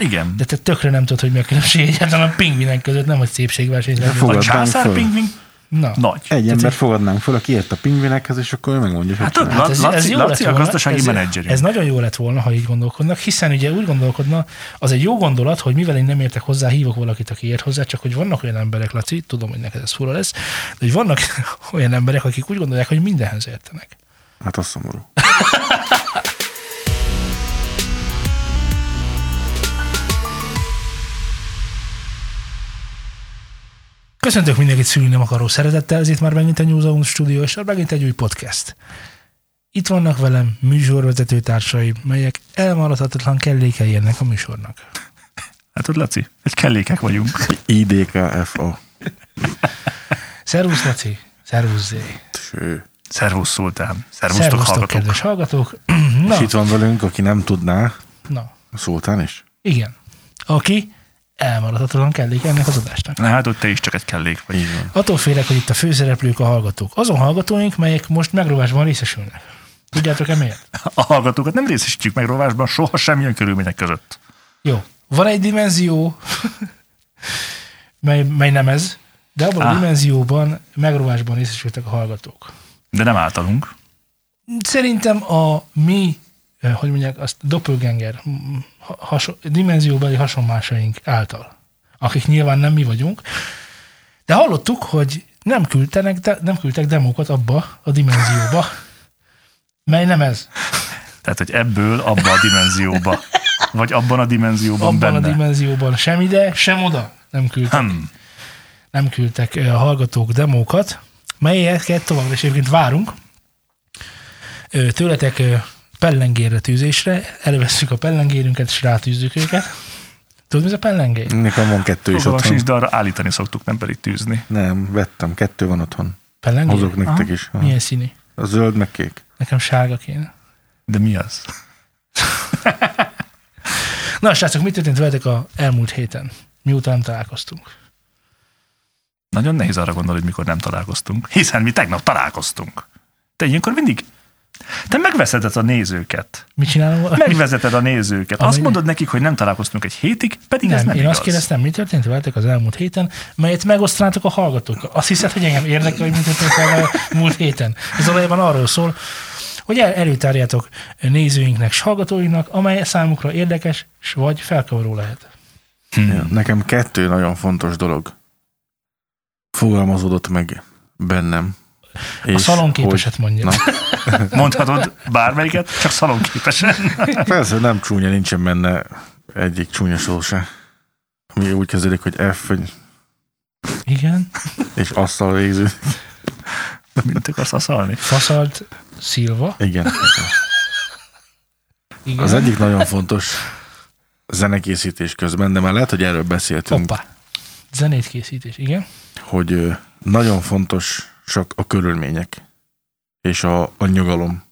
Igen. De te tökre nem tudod, hogy mi a különbség egyáltalán a pingvinek között, nem, hogy szépségverseny. A császár pingvin? Na. Nagy. Egy ember fogadnánk föl, aki ért a pingvinekhez, és akkor ő megmondja, hogy hát Laci a gazdasági menedzserünk. Ez nagyon jó lett volna, ha így gondolkodnak, hiszen ugye úgy gondolkodna, az egy jó gondolat, hogy mivel én nem értek hozzá, hívok valakit, aki ért hozzá, csak hogy vannak olyan emberek, Laci, tudom, hogy neked ez fura lesz, de hogy vannak olyan emberek, akik úgy gondolják, hogy mindenhez értenek. Hát az szomorú. Köszöntök mindenkit szülni nem akaró szeretettel, ez itt már megint a New Zealand Studio, és megint egy új podcast. Itt vannak velem műsorvezető társaim, melyek elmaradhatatlan kellékei ennek a műsornak. Hát ott Laci, egy kellékek vagyunk. IDKFO. Szervusz Laci, szervusz Zé. Szervusz Szultán, szervusztok hallgatók. Kedves hallgatók. Na. És itt van velünk, aki nem tudná, na. Szultán is. Igen, aki... elmaradhatatlan kellék ennek az adásnak. Na hát ott te is csak egy kellék vagy. Igen. Attól félek, hogy itt a főszereplők a hallgatók. Azon hallgatóink, melyek most megrovásban részesülnek. Tudjátok-e miért? A hallgatókat nem részesítjük megrovásban soha semmilyen körülmények között. Jó. Van egy dimenzió, mely nem ez, de abban a dimenzióban megrovásban részesültek a hallgatók. De nem általunk. Szerintem a mi hogy mondják, azt doppelganger dimenzióbeli hasonmásaink által, akik nyilván nem mi vagyunk, de hallottuk, hogy nem küldtek demókat abba a dimenzióba, mely nem ez. Tehát, hogy ebből abba a dimenzióba, vagy abban a dimenzióban abban benne. Abban a dimenzióban sem ide, sem oda nem küldtek. Nem küldtek a hallgatók demókat, melyeket tovább is egyébként várunk. Tőletek pellengérre tűzésre, elvesszük a pellengérünket, és rátűzzük őket. Tudod, mi ez a pellengér? Nekem van kettő is otthon. De arra állítani szoktuk, nem pedig tűzni. Nem, vettem, kettő van otthon. Pellengér? Hozok nektek is. Ha. Milyen színű? A zöld meg kék. Nekem sárga kéne. De mi az? Na, srácok, mi történt veletek a elmúlt héten, miután nem találkoztunk? Nagyon nehéz arra gondolni, hogy mikor nem találkoztunk, hiszen mi tegnap találkoztunk. Te ilyenkor mindig... Te megvezeted a nézőket. Mit csinálom? Megvezeted a nézőket. Azt mondod nekik, hogy nem találkoztunk egy hétig, pedig nem, ez nem én igaz. Azt kérdeztem, mi történt veletek az elmúlt héten, melyet megosztanátok a hallgatókkal. Azt hiszed, hogy engem érdekel, hogy mi történt a múlt héten. Ez valójában arról szól, hogy előtárjátok nézőinknek és hallgatóinknak, amely számukra érdekes, s vagy felkavaró lehet. Ja, nekem kettő nagyon fontos dolog fogalmazódott meg bennem. A szalonképeset mondja. Mondhatod bármelyiket, csak szalonképesen. Persze, nem csúnya, nincsen benne egyik csúnya szó se. Ami úgy kezdődik, hogy F, hogy... Igen. És asszal végződik. Mint akarsz asszalni? Faszalt Szilva. Igen. Igen. Az egyik nagyon fontos zenekészítés közben, de már lehet, hogy erről beszéltünk. Hoppá. Zenét készítés, igen. Hogy nagyon fontos csak a körülmények és a nyugalom.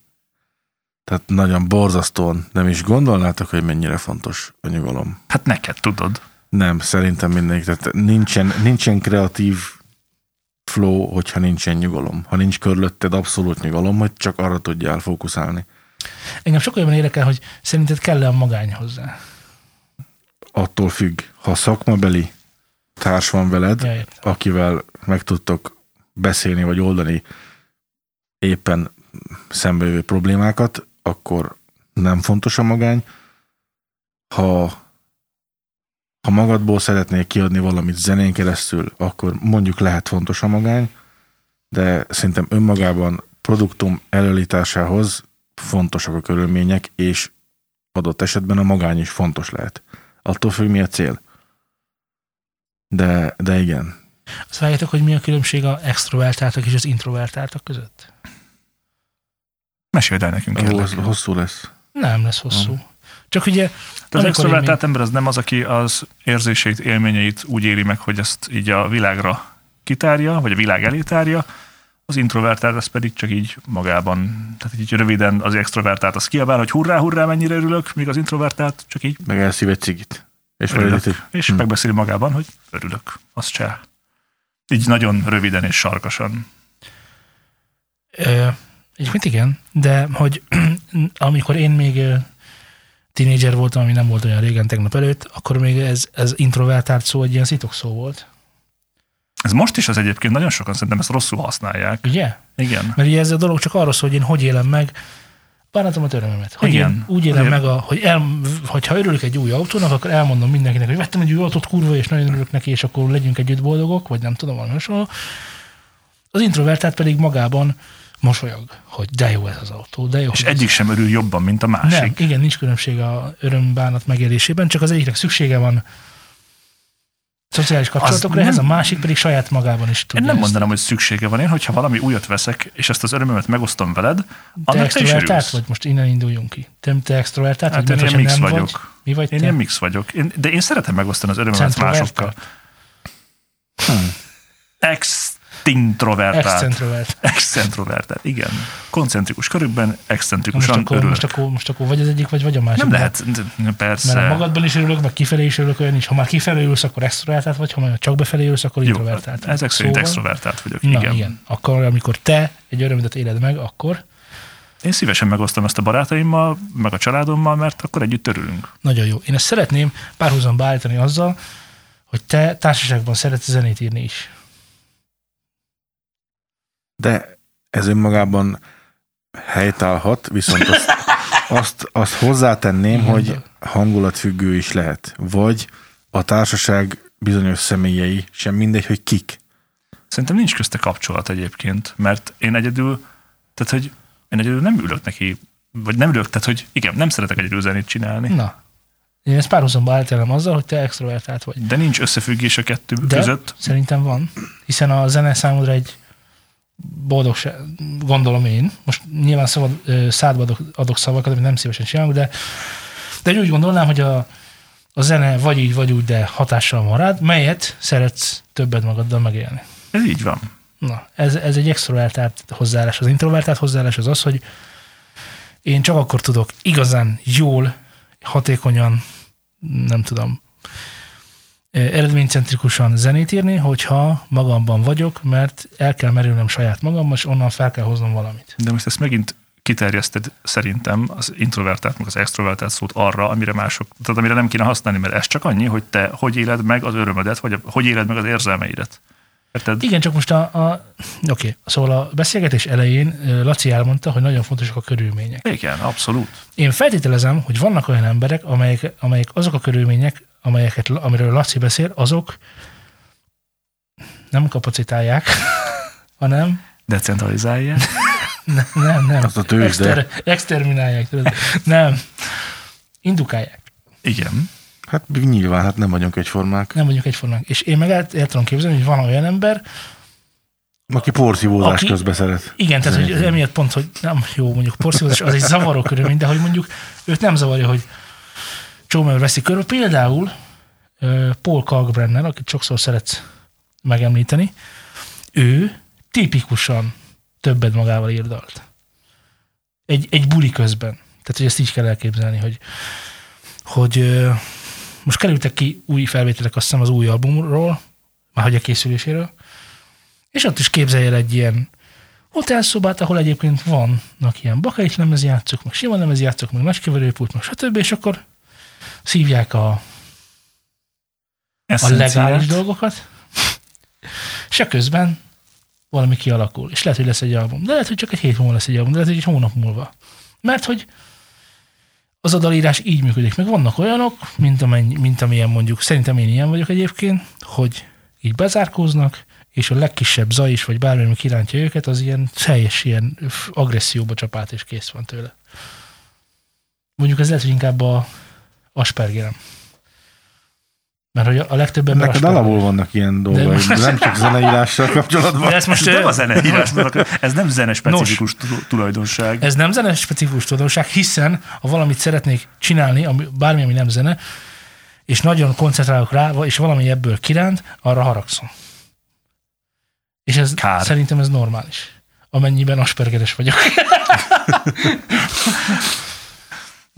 Tehát nagyon borzasztóan nem is gondolnátok, hogy mennyire fontos a nyugalom. Hát neked tudod. Nem, szerintem mindenki. Tehát nincsen kreatív flow, hogyha nincsen nyugalom. Ha nincs körülötted abszolút nyugalom, hogy csak arra tudjál fókuszálni. Engem sokkal jobban érdekel, hogy szerinted kell-e a magány hozzá? Attól függ. Ha szakmabeli társ van veled, ja, akivel meg tudtok beszélni vagy oldani éppen szembejövő problémákat, akkor nem fontos a magány. Ha magadból szeretnél kiadni valamit zenén keresztül, akkor mondjuk lehet fontos a magány, de szerintem önmagában produktum előállításához fontosak a körülmények, és adott esetben a magány is fontos lehet. Attól függ, mi a cél. De igen. Azt várjátok, hogy mi a különbség az extrovertáltak és az introvertáltak között? Meséld el nekünk. Hosszú lesz. Nem lesz hosszú. Csak ugye... De az extrovertált ember az nem az, aki az érzéseit, élményeit úgy éli meg, hogy ezt így a világra kitárja, vagy a világ elé tárja. Az introvertált az pedig csak így magában. Tehát így röviden az extrovertált az kiabál, hogy hurrá, hurrá, mennyire örülök, míg az introvertált csak így... Meg elszív egy cigit. És megbeszéli magában, hogy örülök. Azt csinál. Így nagyon röviden és sarkasan. Egyébként igen, de hogy amikor én még tínédzser voltam, ami nem volt olyan régen tegnap előtt, akkor még ez introvertált szó egy ilyen szitok szó volt. Ez most is az egyébként, nagyon sokan szerintem ezt rosszul használják. Ugye? Igen. Mert ugye ez a dolog csak arról szól, hogy én hogy élem meg bánatomat, örömömet. Hogy igen. Én úgy élem meg, hogyha örülök egy új autónak, akkor elmondom mindenkinek, hogy vettem egy új autót, kurva, és nagyon örülök neki, és akkor legyünk együtt boldogok, vagy nem tudom, valami hasonló. Az introvertált pedig magában mosolyog, hogy de jó ez az autó, de jó. És egyik sem örül jobban, mint a másik. Nem, igen, nincs különbség a öröm-bánat megélésében, csak az egyiknek szüksége van szociális kapcsolatokra, ez a másik pedig saját magában is tudja. Én nem mondanám, hogy szüksége van. Én, hogyha valami újat veszek, és ezt az örömömet megosztom veled, annak te is örülsz. Vagy most innen induljunk ki. Te extrovertált hát vagy, én nem vagyok. Vagy? Mi vagy én te? Én mix vagyok. De én szeretem megosztani az örömömet másokkal. Excentrovertált, igen. Koncentrikus körökben, excentrikusan örülök. Most akkor vagy az egyik, vagy a másik. Nem lehet, persze. Mert magadban is örülök, meg kifelé is örülök, olyan is. Ha már kifelé ülsz, akkor extrovertált vagy, ha már csak befelé ülsz, akkor introvertált. Ezek szerint extrovertált vagyok, igen. Na, igen. Akkor, amikor te egy örömödet éled meg, akkor... Én szívesen megosztom ezt a barátaimmal, meg a családommal, mert akkor együtt örülünk. Nagyon jó. Én ezt szeretném párhuzamba állítani azzal, hogy te társaságban szeretsz zenét írni is. De ez önmagában helytállhat, viszont azt hozzátenném, hogy hangulatfüggő is lehet. Vagy a társaság bizonyos személyei, sem mindegy, hogy kik. Szerintem nincs közte kapcsolat egyébként, mert én egyedül nem ülök neki, vagy nem ülök, tehát hogy igen, nem szeretek egyedül zenét csinálni. Na. Én ezt párhuzamba állítanám azzal, hogy te extrovertált vagy. De nincs összefüggés a kettő között. Szerintem van, hiszen a zene számodra egy boldogság, gondolom én. Most nyilván szádba adok szavakat, amit nem szívesen csinálok, de úgy gondolnám, hogy a zene vagy így, vagy úgy, de hatással van rád, melyet szeretsz többet magaddal megélni. Ez így van. Na, ez egy extrovertált hozzáállás. Az introvertált hozzáállás az, hogy én csak akkor tudok igazán jól, hatékonyan, nem tudom, eredménycentrikusan zenét írni, hogyha magamban vagyok, mert el kell merülnem saját magamban, és onnan fel kell hoznom valamit. De most ezt megint kiterjeszted szerintem az introvertált, meg az extrovertált szót arra, amire nem kéne használni, mert ez csak annyi, hogy te hogy éled meg az örömödet, vagy hogy éled meg az érzelmeidet. Érted? Igen, csak most oké. Szóval a beszélgetés elején Laci elmondta, hogy nagyon fontosak a körülmények. Igen, abszolút. Én feltételezem, hogy vannak olyan emberek, amelyek azok a körülmények, amiről Laci beszél, azok nem kapacitálják, hanem... Decentralizálják? Nem. Azt a tőzsde. Exterminálják. Nem. Indukálják. Igen. Hát nyilván, nem vagyunk egyformák. És én meg el tudom képzelni, hogy van olyan ember... Aki porszívózás közben szeret. Igen, tehát hogy emiatt pont, hogy nem jó, mondjuk porszívózás, az egy zavaró körülmény, de hogy mondjuk őt nem zavarja, hogy csomóan veszik körül. Például Paul Kalkbrenner, akit sokszor szeretsz megemlíteni, ő tipikusan többet magával ír dalt. Egy buli közben. Tehát, hogy ezt így kell elképzelni, hogy most kerültek ki új felvételek, azt hiszem, az új albumról, márhogy a készüléséről, és ott is képzelj el egy ilyen hotelszobát, ahol egyébként vannak ilyen bakait lemezjátszók, meg sima lemezjátszók, meg nagykeverőpult, meg stb., és akkor szívják a legális dolgokat, és közben valami kialakul. És lehet, hogy lesz egy album. De lehet, hogy csak egy hét múlva lesz egy album, de lehet, hogy egy hónap múlva. Mert hogy az adalírás így működik. Meg vannak olyanok, mint amilyen mondjuk, szerintem én ilyen vagyok egyébként, hogy így bezárkóznak, és a legkisebb zaj is, vagy bármi, ami kirántja őket, az ilyen teljes ilyen agresszióba csapát, és kész van tőle. Mondjuk ez lehet, hogy inkább Aspergerem. Mert hogy a legtöbb ember Asperger. Neked alapból vannak ilyen dolgai, de nem csak zeneírással kapcsolatban. De ez most nem a zeneírásnak, ez nem zenespecifikus tulajdonság. Ez nem zenespecifikus tulajdonság, hiszen ha valamit szeretnék csinálni, bármi, ami nem zene, és nagyon koncentrálok rá, és valami ebből kiránt, arra haragszom. És ez kár. Szerintem ez normális. Amennyiben aspergeres vagyok.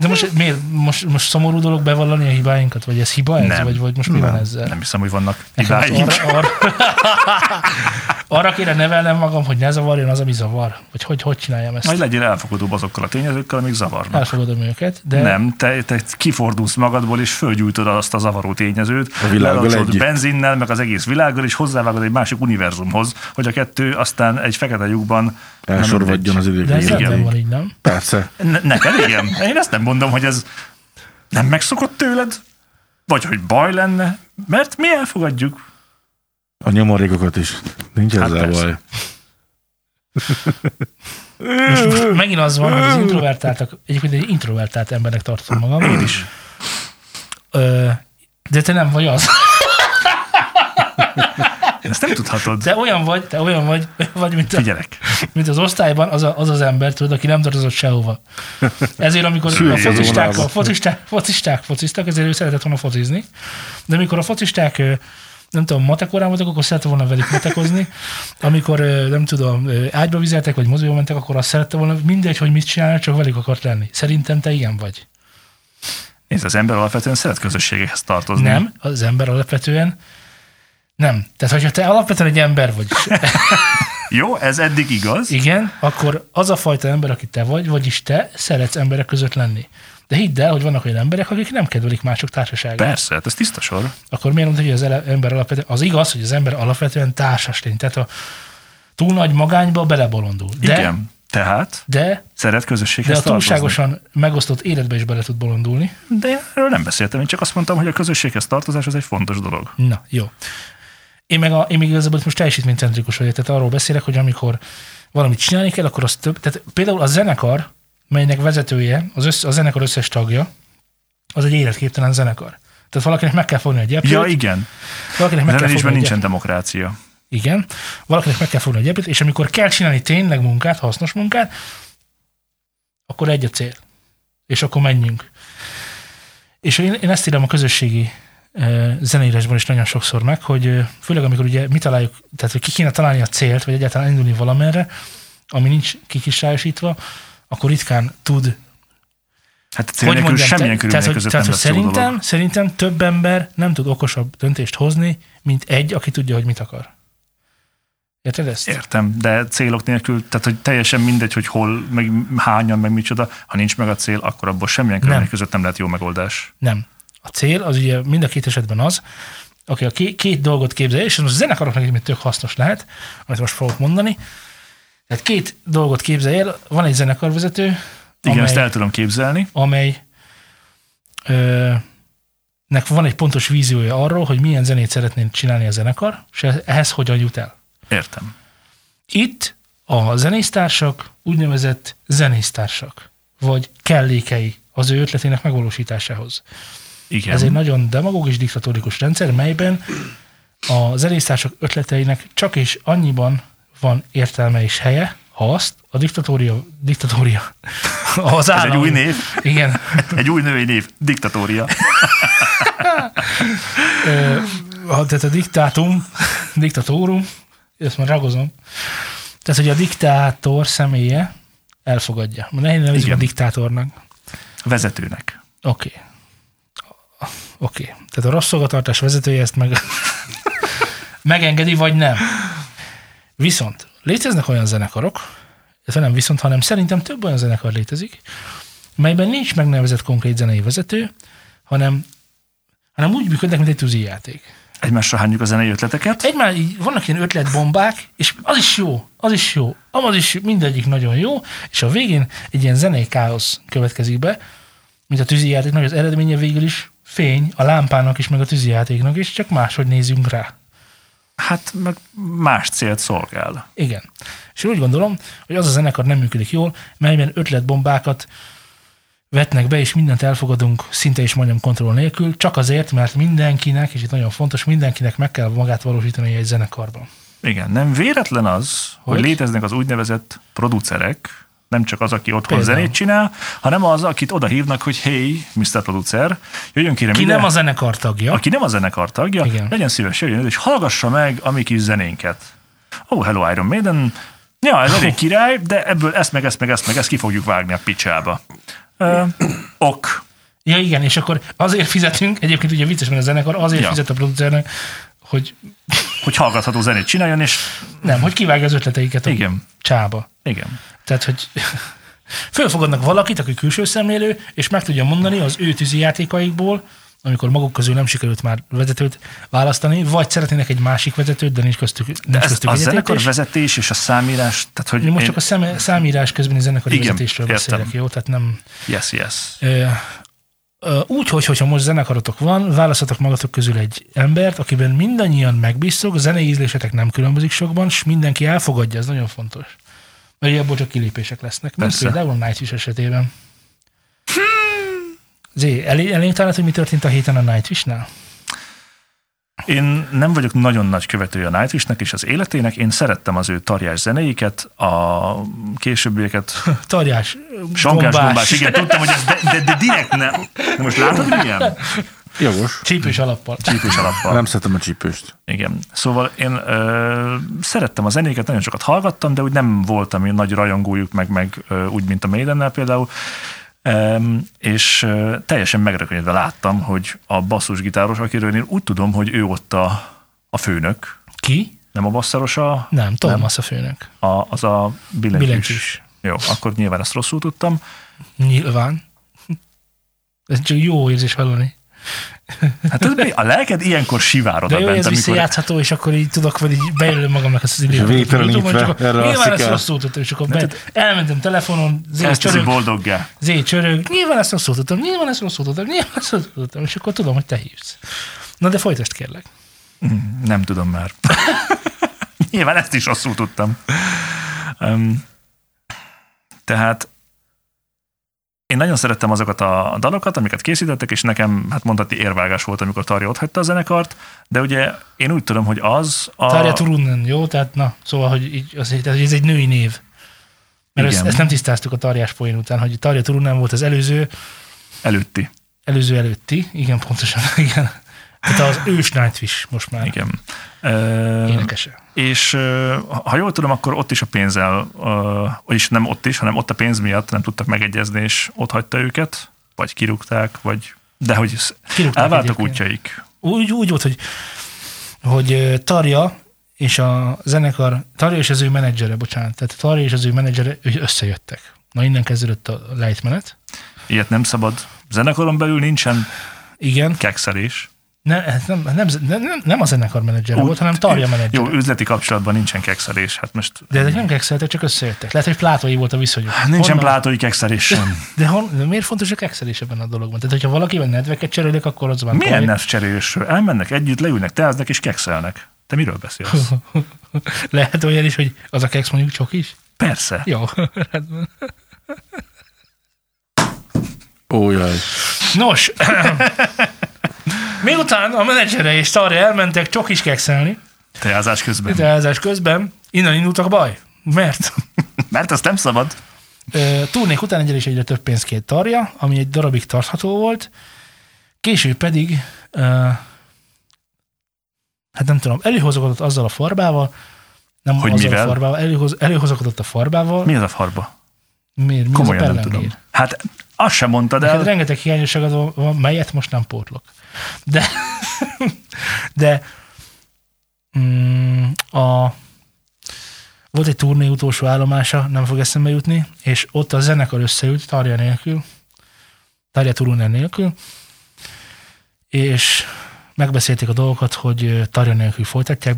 De most miért? Most szomorú dolog bevallani a hibáinkat? Vagy ez hiba ez? Nem. Vagy most mi van ezzel? Nem hiszem, hogy vannak hibáink. Arra kéne nevelnem magam, hogy ne zavarjon az, ami zavar. Vagy hogy csináljam ezt? Majd legyél elfogadóbb azokkal a tényezőkkel, amik zavarnak. Elfogadom őket, de... Nem, te kifordulsz magadból, és fölgyújtod azt a zavaró tényezőt. A világgal együtt. Benzinnel, meg az egész világgal, és hozzávágod egy másik univerzumhoz, hogy a kettő aztán egy fekete lyukban... Elsorvadjon az idő. De ez nem van így, nem? Persze. Neked igen. Én ezt nem mondom, hogy ez nem megszokott tőled, vagy hogy baj lenne, mert mi elfogadjuk. A nyomorékokat is. Nincs ezzel baj. Most megint az van, hogy az introvertáltak, egyébként egy introvertált embernek tartom magam. Én is. De te nem vagy az. Ezt nem tudhatod. Te olyan vagy mint, figyelek. Mint az osztályban az az ember, tudod, aki nem tartozott sehova. Ezért, amikor a focisták fociztak, ezért ő szeretett volna focizni. De amikor a focisták, nem tudom, matekorán voltak, akkor szerette volna velük matekozni. Amikor, nem tudom, ágyba vizeltek, vagy moziba mentek, akkor azt szerette volna, mindegy, hogy mit csinálni, csak velük akart lenni. Szerintem te ilyen vagy. Nézd, az ember alapvetően szeret közösségekhez tartozni. Nem, az ember alapvetően nem. Tehát, hogyha te alapvetően egy ember vagy. Jó, ez eddig igaz. Igen, akkor az a fajta ember, aki te vagy, vagyis te szeretsz emberek között lenni. De hidd el, hogy vannak olyan emberek, akik nem kedvelik mások társaságát. Persze, hát ez tiszta sor. Akkor miért mondod, hogy az ember alapvetően... Az igaz, hogy az ember alapvetően társas lény. Tehát a túl nagy magányba belebolondul. De, igen, tehát de, szeret közösséghez tartozni. De a túlságosan megosztott életbe is bele tud bolondulni. De én erről nem beszéltem, én csak azt mondtam, hogy a közösséghez tartozás az egy fontos dolog. Na, jó. Én még igazából most teljesítménycentrikus vagyok, tehát arról beszélek, hogy amikor valamit csinálni kell, akkor az több. Tehát például a zenekar, melynek vezetője, a zenekar összes tagja, az egy életképtelen zenekar. Tehát valakinek meg kell fogni a gyeplőt. Ja, igen. Valakinek meg kell fogni a gyeplőt. Nincsen demokrácia. Igen. Valakinek meg kell fogni a gyeplőt, és amikor kell csinálni tényleg munkát, hasznos munkát, akkor egy a cél. És akkor menjünk. És én ezt írom a közösségi zeneírásban is nagyon sokszor meg, hogy főleg amikor ugye mi találjuk, tehát hogy ki kéne találni a célt, vagy egyáltalán indulni valamerre, ami nincs kikisrályosítva, akkor ritkán tud. Hát a cél nélkül semmilyen körülmények között nem lesz jó dolog. Szerintem több ember nem tud okosabb döntést hozni, mint egy, aki tudja, hogy mit akar. Érted ezt? Értem, de célok nélkül, tehát hogy teljesen mindegy, hogy hol, meg hányan, meg micsoda, ha nincs meg a cél, akkor abból semmilyen körülmények között nem lehet jó megoldás. Nem. A cél az ugye mind a két esetben az, aki a két dolgot képzelje, és most a zenekaroknak egyébként tök hasznos lehet, amit most fogok mondani. Tehát két dolgot képzelj el, van egy zenekarvezető, igen, amely, ezt el tudom képzelni, amelynek van egy pontos víziója arról, hogy milyen zenét szeretném csinálni a zenekar, és ehhez hogyan jut el. Értem. Itt a zenésztársak úgynevezett zenésztársak, vagy kellékei az ő ötletének megvalósításához. Igen. Ez egy nagyon demagóg és diktatórikus rendszer, melyben a zenésztársak ötleteinek csak és annyiban van értelme és helye, ha azt a diktatória. Az állam. Ez egy új név? Igen. Egy új női név. Diktatória. Tehát a diktatórum, ezt már ragozom. Tehát, hogy a diktátor személye elfogadja. Ne nevezzük a diktátornak. A vezetőnek. Oké. Tehát a rossz szolgatartás vezetője ezt megengedi, vagy nem. Viszont léteznek olyan zenekarok, hanem szerintem több olyan zenekar létezik, melyben nincs megnevezett konkrét zenei vezető, hanem úgy működnek, mint egy tűzijáték. Egymásra hányjuk a zenei ötleteket? Vannak ilyen ötletbombák, és az is jó, amaz is mindegyik nagyon jó, és a végén egy ilyen zenei káosz következik be, mint a tűzijátéknak, az eredménye végül is fény, a lámpának is, meg a tűzijátéknak is, csak máshogy nézzünk rá. Hát meg más célt szolgál. Igen. És úgy gondolom, hogy az a zenekar nem működik jól, melyben ötletbombákat vetnek be, és mindent elfogadunk szinte is majdnem kontroll nélkül, csak azért, mert mindenkinek, és itt nagyon fontos, mindenkinek meg kell magát valósítani egy zenekarban. Igen, nem véletlen az, hogy léteznek az úgynevezett producerek, nem csak az, aki otthon zenét csinál, hanem az, akit oda hívnak, hogy hey, Mr. Producer, jöjjön kérem ide. Ki nem a zenekar tagja. Aki nem a zenekar tagja, igen. Legyen szíves, jöjjön, és hallgassa meg a mi kis zenénket. Oh, hello Iron Maiden. Ja, ez elég király, de ebből ezt, meg ezt ki fogjuk vágni a picsába. Ok. Ja igen, és akkor azért fizetünk, egyébként ugye vicces, mert a zenekar azért fizet a producernek, hogy hallgatható zenét csináljon, és nem, hogy kivágja az ötleteiket igen. a csába. Igen. Tehát, hogy fölfogadnak valakit, aki külső szemlélő, és meg tudja mondani az ő tűzijátékaikból, amikor maguk közül nem sikerült már vezetőt választani, vagy szeretnének egy másik vezetőt, de nincs köztük egyetés. A zenekar vezetés és a számírás... Tehát, hogy most csak a számírás közbeni zenekari vezetésről beszélek, jó? Tehát nem... Yes. Úgy, hogyha most zenekaratok van, választhatok magatok közül egy embert, akiben mindannyian megbíztok, a zenei ízlésetek nem különbözik sokban, és mindenki elfogadja, ez nagyon fontos. Mert ebből csak kilépések lesznek. Mint például Nightwish esetében. Zé, elénk találod, hogy mi történt a héten a Nightwish-nál? Én nem vagyok nagyon nagy követője a Nightwish-nek és az életének. Én szerettem az ő tarjás zenéiket, a későbbieket. Tarjás, gombás. Igen, tudtam, hogy ez, de direkt nem. De most látod, milyen? Jogos. Csípős alappal. Nem szeretem a csípőst. Igen. Szóval én szerettem a zenéket, nagyon sokat hallgattam, de úgy nem voltam én nagy rajongójuk, meg úgy, mint a Maidennel például. És teljesen megrökönyödve láttam, hogy a basszusgitáros, akiről én úgy tudom, hogy ő ott a főnök. Ki? Nem a basszáros a... Nem, Tomasz a főnök. Az a billentyűs. Jó, akkor nyilván ezt rosszul tudtam. Nyilván. Ez csak jó érzés hallani. Hát a lelked ilyenkor sivárod. De jó, ez visszajátszható, és akkor így tudok, vagy így bejelölöm magamnak ezt az időt. Végtelenítve erre a szikát. Elmentem telefonon, Zé csörög, nyilván ezt rosszul tudtam, és akkor tudom, hogy te hívsz. Na de folytasd, kérlek. Nem tudom már. Nyilván ezt is rosszul tudtam. Tehát én nagyon szerettem azokat a dalokat, amiket készítettek, és nekem, hát mondhatni, érvágás volt, amikor Tarja otthagyta a zenekart, de ugye én úgy tudom, hogy az a... Tarja Turunen, jó? Tehát na, szóval, hogy így, ez egy női név. Mert ezt nem tisztáztuk a Tarjás poén után, hogy Tarja Turunen volt az előző... Előtti, igen, pontosan, igen. Tehát az ős Nightwish most már. Igen. Énekese. És ha jól tudom, akkor ott is a pénzzel, és nem ott is, hanem ott a pénz miatt nem tudtak megegyezni, és ott hagyta őket, vagy kirúgták, vagy... De hogy elváltak útjaik. Úgy volt, hogy Tarja és az ő menedzsere összejöttek. Na, innen kezdődött a lejtmenet. Ilyet nem szabad. Zenekaron belül nincsen kekszelés. Nem a zenekar menedzsere volt, hanem Tarja menedzsere. Jó, üzleti kapcsolatban nincsen kekszelés. Hát most... De ezek nem kekszeltek, csak összejöttek. Lehet, hogy plátói volt a viszonyuk. Nincsen plátói kekszelés sem. De miért fontos a kekszelés ebben a dologban? Tehát, hogyha valakivel nedveket cserélek, akkor az van. Milyen nedvcserélésről? Elmennek együtt, leülnek, teáznak és kekszelnek. Te miről beszélsz? Lehet olyan is, hogy az a keksz mondjuk csok is? Persze. Jó, rendben. Ó, jaj. Nos... Miután a menedzsere és Tarja elmentek csokis kekszelni. Teázás közben. Innen indultak baj. Mert? Mert azt nem szabad. Turnék után egyre több pénzt kért Tarja, ami egy darabig tartható volt. Később pedig előhozakodott azzal a farbával. Nem hogy azzal mivel? A farbával. Előhozakodott a farbával. Mi az a farba? Miért? Komolyan nem tudom. Hát azt sem mondtad el. Rengeteg hiányosságod van, melyet most nem pótlok. De volt egy turné utolsó állomása, nem fog eszembe jutni, és ott a zenekar összeült Tarja Turunen nélkül, és megbeszélték a dolgokat, hogy Tarja nélkül folytatják,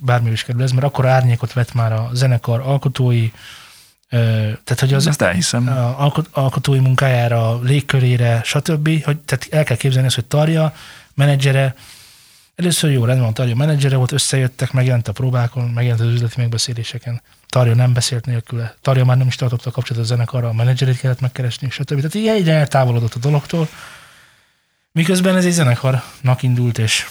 bármi is kerül ez, mert akkor árnyékot vett már a zenekar alkotói, tehát, hogy az alkotói munkájára, légkörére, stb. Hogy, tehát el kell képzelni azt, hogy Tarja menedzsere, először jó rendben, Tarja menedzsere volt, összejöttek, megjelent a próbákon, megjelent az üzleti megbeszéléseken. Tarja nem beszélt nélküle. Tarja már nem is tartotta a kapcsolatot a zenekarra, a menedzserét kellett megkeresni, stb. Tehát így egyre eltávolodott a dologtól, miközben ez egy zenekarnak indult, és...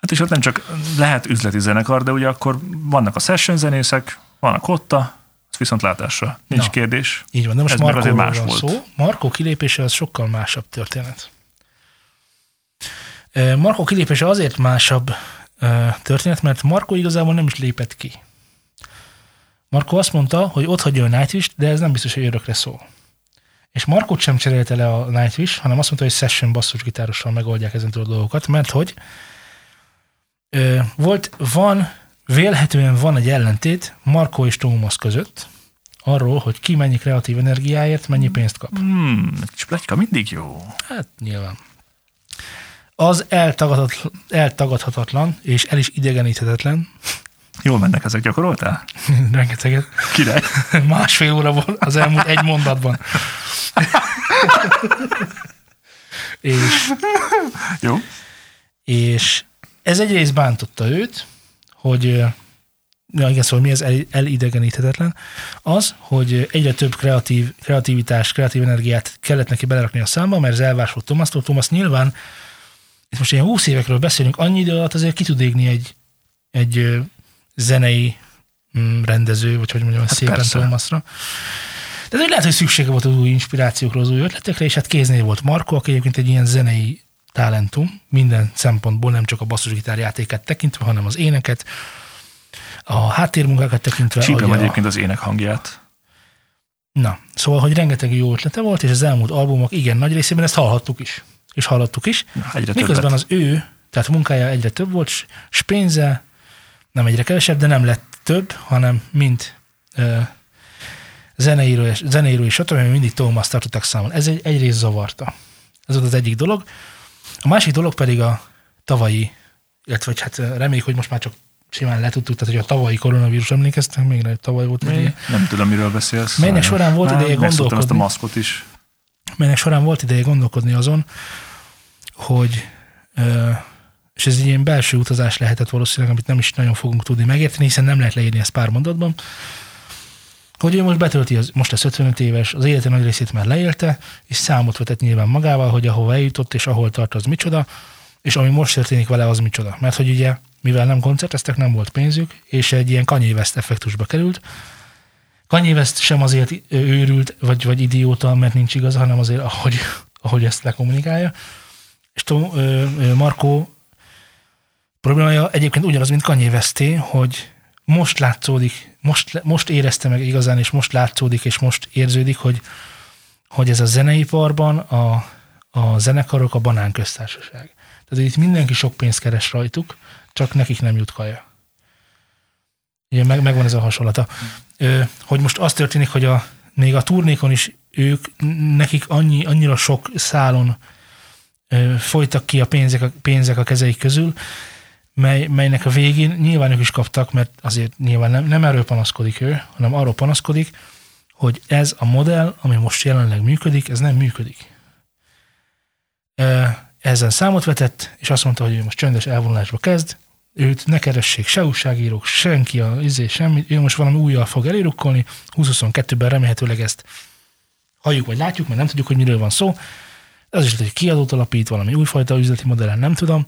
Hát és ott nem csak lehet üzleti zenekar, de ugye akkor vannak a session zenészek, vannak otta, viszontlátásra. Nincs kérdés. Így van, de most Marcoról van szó. Marco kilépése az sokkal másabb történet. Marco kilépése azért másabb történet, mert Marco igazából nem is lépett ki. Marco azt mondta, hogy otthagyja a Nightwish-t, de ez nem biztos, hogy örökre szól. És Marcot sem cserélte le a Nightwish, hanem azt mondta, hogy session basszusgitárossal megoldják ezen a dolgokat, mert hogy vélhetően van egy ellentét Marco és Tomasz között, arról, hogy ki mennyi kreatív energiáért mennyi pénzt kap. Kis pletyka mindig jó. Hát nyilván. Az eltagadhatatlan és el is idegeníthetetlen. Jól mennek ezek, gyakoroltál? Rengeteget. Király. Másfél óra volt az elmúlt egy mondatban. És, jó. És ez egyrészt bántotta őt, hogy ja, igen, szóval mi ez elidegeníthetetlen? Az, hogy egyre több kreatív energiát kellett neki belerakni a számba, mert ez elvás volt Tomasztól. Tomasz nyilván, itt most ilyen 20 évekről beszélünk, annyi idő alatt azért ki tud égni egy zenei rendező, vagy hogy mondjam, hát szépen Tomaszra. De lehet, hogy szüksége volt az új inspirációkra, az új ötletekre, és hát kéznél volt Marco, aki egyébként egy ilyen zenei talentum, minden szempontból, nem csak a basszusgitár játékát tekintve, hanem az éneket, a háttérmunkákat tekintve. Csípem egyébként az ének hangját. Na, szóval, hogy rengeteg jó ötlete volt, és az elmúlt albumok igen nagy részében ezt hallhattuk is. És hallottuk is. Na, miközben többet. Az ő, tehát munkája egyre több volt, és pénze nem egyre kevesebb, de nem lett több, hanem mind zeneíró és stb. Mindig Tomasz tartották számon. Ez egyrészt zavarta. Ez volt az egyik dolog. A másik dolog pedig a tavalyi, illetve hát reméljük, hogy most már csak simán letudtuk, tehát hogy a tavalyi koronavírus, emlékeztek még, hogy tavaly volt. Nem tudom, miről beszélsz. Melynek során volt ideje gondolkodni. Ezt a maszkot is. Melynek során volt ideje gondolkodni azon, hogy, és ez egy ilyen belső utazás lehetett valószínűleg, amit nem is nagyon fogunk tudni megérteni, hiszen nem lehet leírni ezt pár mondatban, hogy ő most betölti, most lesz 55 éves, az élete nagy részét már leélte, és számot vetett nyilván magával, hogy ahova eljutott, és ahol tart, az micsoda, és ami most történik vele, az micsoda. Mert hogy ugye, mivel nem koncerteztek, nem volt pénzük, és egy ilyen Kanye West effektusba került. Kanye West sem azért őrült, vagy idióta, mert nincs igaza, hanem azért, ahogy ezt lekommunikálja. És Marco problémája egyébként ugyanaz, mint Kanye Westé, hogy most látszódik, most érezte meg igazán, és most látszódik, és most érződik, hogy ez a zeneiparban a zenekarok a banánköztársaság. Tehát itt mindenki sok pénzt keres rajtuk, csak nekik nem jut kaja. Ugye megvan ez a hasonlata. Hogy most az történik, hogy még a turnékon is ők, nekik annyira sok szálon folytak ki a pénzek a kezeik közül, melynek a végén nyilván ők is kaptak, mert azért nyilván nem erről panaszkodik ő, hanem arról panaszkodik, hogy ez a modell, ami most jelenleg működik, ez nem működik. Ezen számot vetett, és azt mondta, hogy ő most csöndes elvonulásba kezd, őt ne keressék se újságírók, senki, semmit, ő most valami újjal fog elérukkolni, 2022-ben remélhetőleg ezt halljuk vagy látjuk, mert nem tudjuk, hogy miről van szó. Az is lehet, hogy kiadót alapít, valami újfajta üzleti modellen, nem tudom.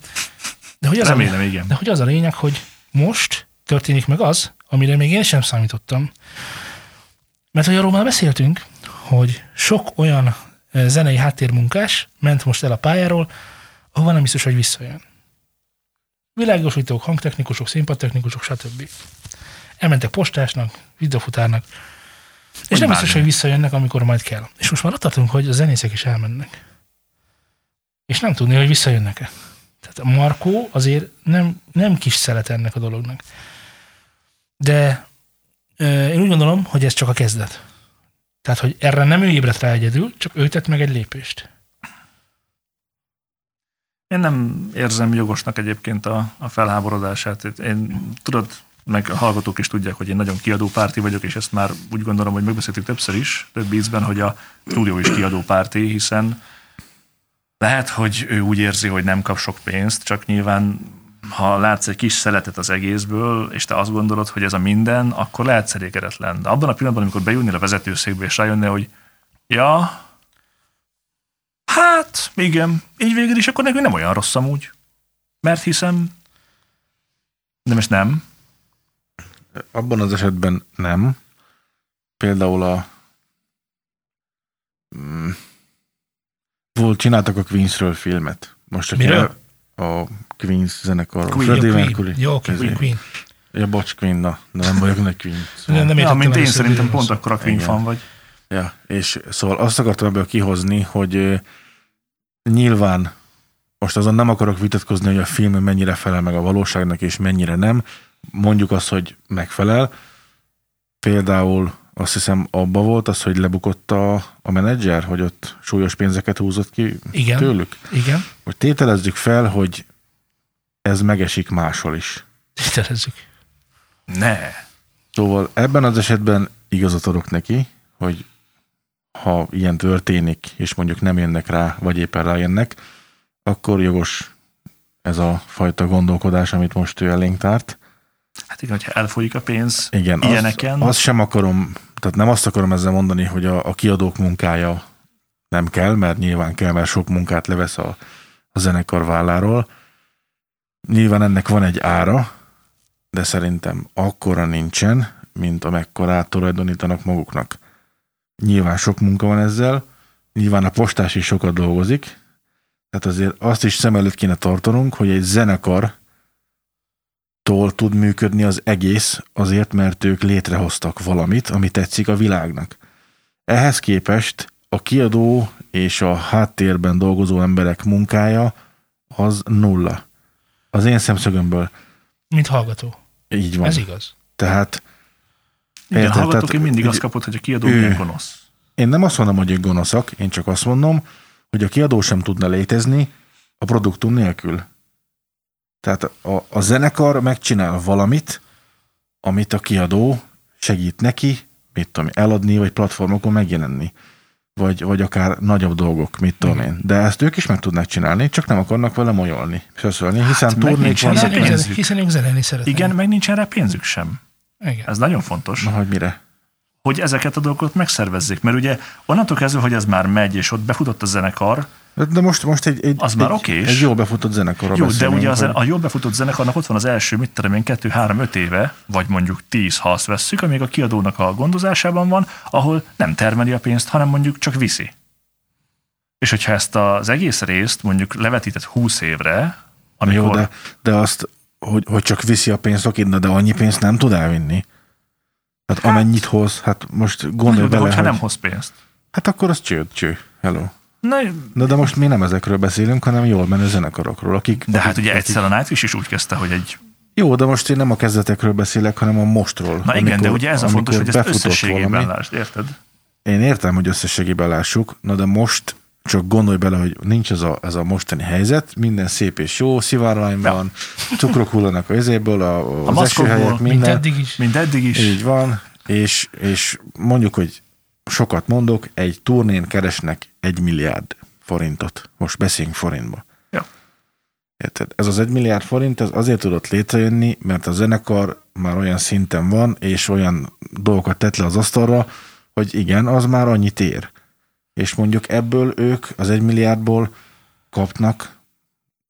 De hogy az a lényeg, hogy most történik meg az, amire még én sem számítottam. Mert hogy arról már beszéltünk, hogy sok olyan zenei háttérmunkás ment most el a pályáról, ahova nem biztos, hogy visszajön. Világosítók, hangtechnikusok, színpadtechnikusok, stb. Elmentek postásnak, videófutárnak, és nem biztos, hogy visszajönnek, amikor majd kell. És most már ott tartunk, hogy a zenészek is elmennek. És nem tudni, hogy visszajönnek-e. Tehát a Marco azért nem kis szelet ennek a dolognak. De én úgy gondolom, hogy ez csak a kezdet. Tehát, hogy erre nem ő ébredt rá egyedül, csak ő tett meg egy lépést. Én nem érzem jogosnak egyébként a felháborodását. Én tudod, meg a hallgatók is tudják, hogy én nagyon kiadópárti vagyok, és ezt már úgy gondolom, hogy megbeszéltük többször is, több ízben, hogy a stúdió is kiadópárti, hiszen lehet, hogy ő úgy érzi, hogy nem kap sok pénzt, csak nyilván, ha látsz egy kis szeletet az egészből, és te azt gondolod, hogy ez a minden, akkor lehetsz elégedetlen. De abban a pillanatban, amikor bejönnél a vezetőszékbe, és rájönnél, hogy ja, hát, igen, így végül is, akkor nekünk nem olyan rossz amúgy. Mert hiszem, nem és nem. Abban az esetben nem. Például csináltak a Queensről filmet. Most a Queens zenekarról. Freddie Mercury. Jó, Queen. Ja, bocs, Queen, na. Nem vagyok nagy Queen. Szóval. Mint én szerintem pont akkor a Queen fan vagy. Ja, és szóval azt akartam ebből kihozni, hogy nyilván most azon nem akarok vitatkozni, hogy a film mennyire felel meg a valóságnak, és mennyire nem. Mondjuk azt, hogy megfelel. Például azt hiszem abba volt az, hogy lebukott a menedzser, hogy ott súlyos pénzeket húzott ki igen, tőlük. Igen. Hogy tételezzük fel, hogy ez megesik máshol is. Tételezzük. Ne. Szóval ebben az esetben igazat adok neki, hogy ha ilyen történik, és mondjuk nem jönnek rá, vagy éppen rájönnek, akkor jogos ez a fajta gondolkodás, amit most ő elénk tárt. Hát igen, hogyha elfogyik a pénz igen, ilyeneken. Azt sem akarom, tehát nem azt akarom ezzel mondani, hogy a kiadók munkája nem kell, mert nyilván kell, mert sok munkát levesz a zenekar válláról. Nyilván ennek van egy ára, de szerintem akkora nincsen, mint amekkorát tulajdonítanak maguknak. Nyilván sok munka van ezzel, nyilván a postás is sokat dolgozik, tehát azért azt is szem előtt kéne tartanunk, hogy egy zenekartól tud működni az egész, azért, mert ők létrehoztak valamit, ami tetszik a világnak. Ehhez képest a kiadó és a háttérben dolgozó emberek munkája az nulla. Az én szemszögömből. Mint hallgató. Így van. Ez igaz. Tehát igen, hallgatóként mindig azt kapod, hogy a kiadó milyen gonosz. Én nem azt mondom, hogy ők gonoszak, én csak azt mondom, hogy a kiadó sem tudna létezni a produktum nélkül. Tehát a zenekar megcsinál valamit, amit a kiadó segít neki, mit tudom, eladni, vagy platformokon megjelenni. Vagy akár nagyobb dolgok, mit tudom én. De ezt ők is meg tudnak csinálni, csak nem akarnak vele molyolni, szöszölni, hiszen turnék van. Hiszen ők zenélni szeretnék. Igen, meg nincsen rá pénzük sem. Igen. Ez nagyon fontos. Na, hogy mire? Hogy ezeket a dolgokat megszervezzék. Mert ugye onnantól kezdve, hogy ez már megy, és ott befutott a zenekar. De most az már oké. Egy jól befutott zenekarra beszélünk. De ugye a jól befutott zenekarnak ott van az első, mit tudom én, 2-3-5 éve, vagy mondjuk 10, ha azt vesszük, amíg a kiadónak a gondozásában van, ahol nem termeli a pénzt, hanem mondjuk csak viszi. És hogyha ezt az egész részt mondjuk levetített 20 évre, amikor... Jó, de azt... Hogy csak viszi a pénzt, oké, de annyi pénzt nem tud elvinni. Tehát amennyit hoz, hát most gondolj bele, hogyha nem hoz pénzt. Hát akkor az cső. Hello. Na de most mi nem ezekről beszélünk, hanem jól menő zenekarokról. De hát ugye egyszer a Nightwish is úgy kezdte, hogy egy... Jó, de most én nem a kezdetekről beszélek, hanem a mostról. Na amikor, igen, de ugye ez a fontos, hogy ezt összességében lásd, érted? Én értem, hogy összességében lássuk, na de most... Csak gondolj bele, hogy nincs ez a mostani helyzet, minden szép és jó, szivárvány van, cukrok hullanak a ezéből, az esőhelyek, minden. Mindeddig is. Így van, és mondjuk, hogy sokat mondok, egy turnén keresnek 1 milliárd forintot. Most beszéljünk forintba. Ja. Érted? Ez az 1 milliárd forint, ez azért tudott létrejönni, mert a zenekar már olyan szinten van, és olyan dolgokat tett le az asztalra, hogy igen, az már annyit ér. És mondjuk ebből ők az 1 milliárdból kapnak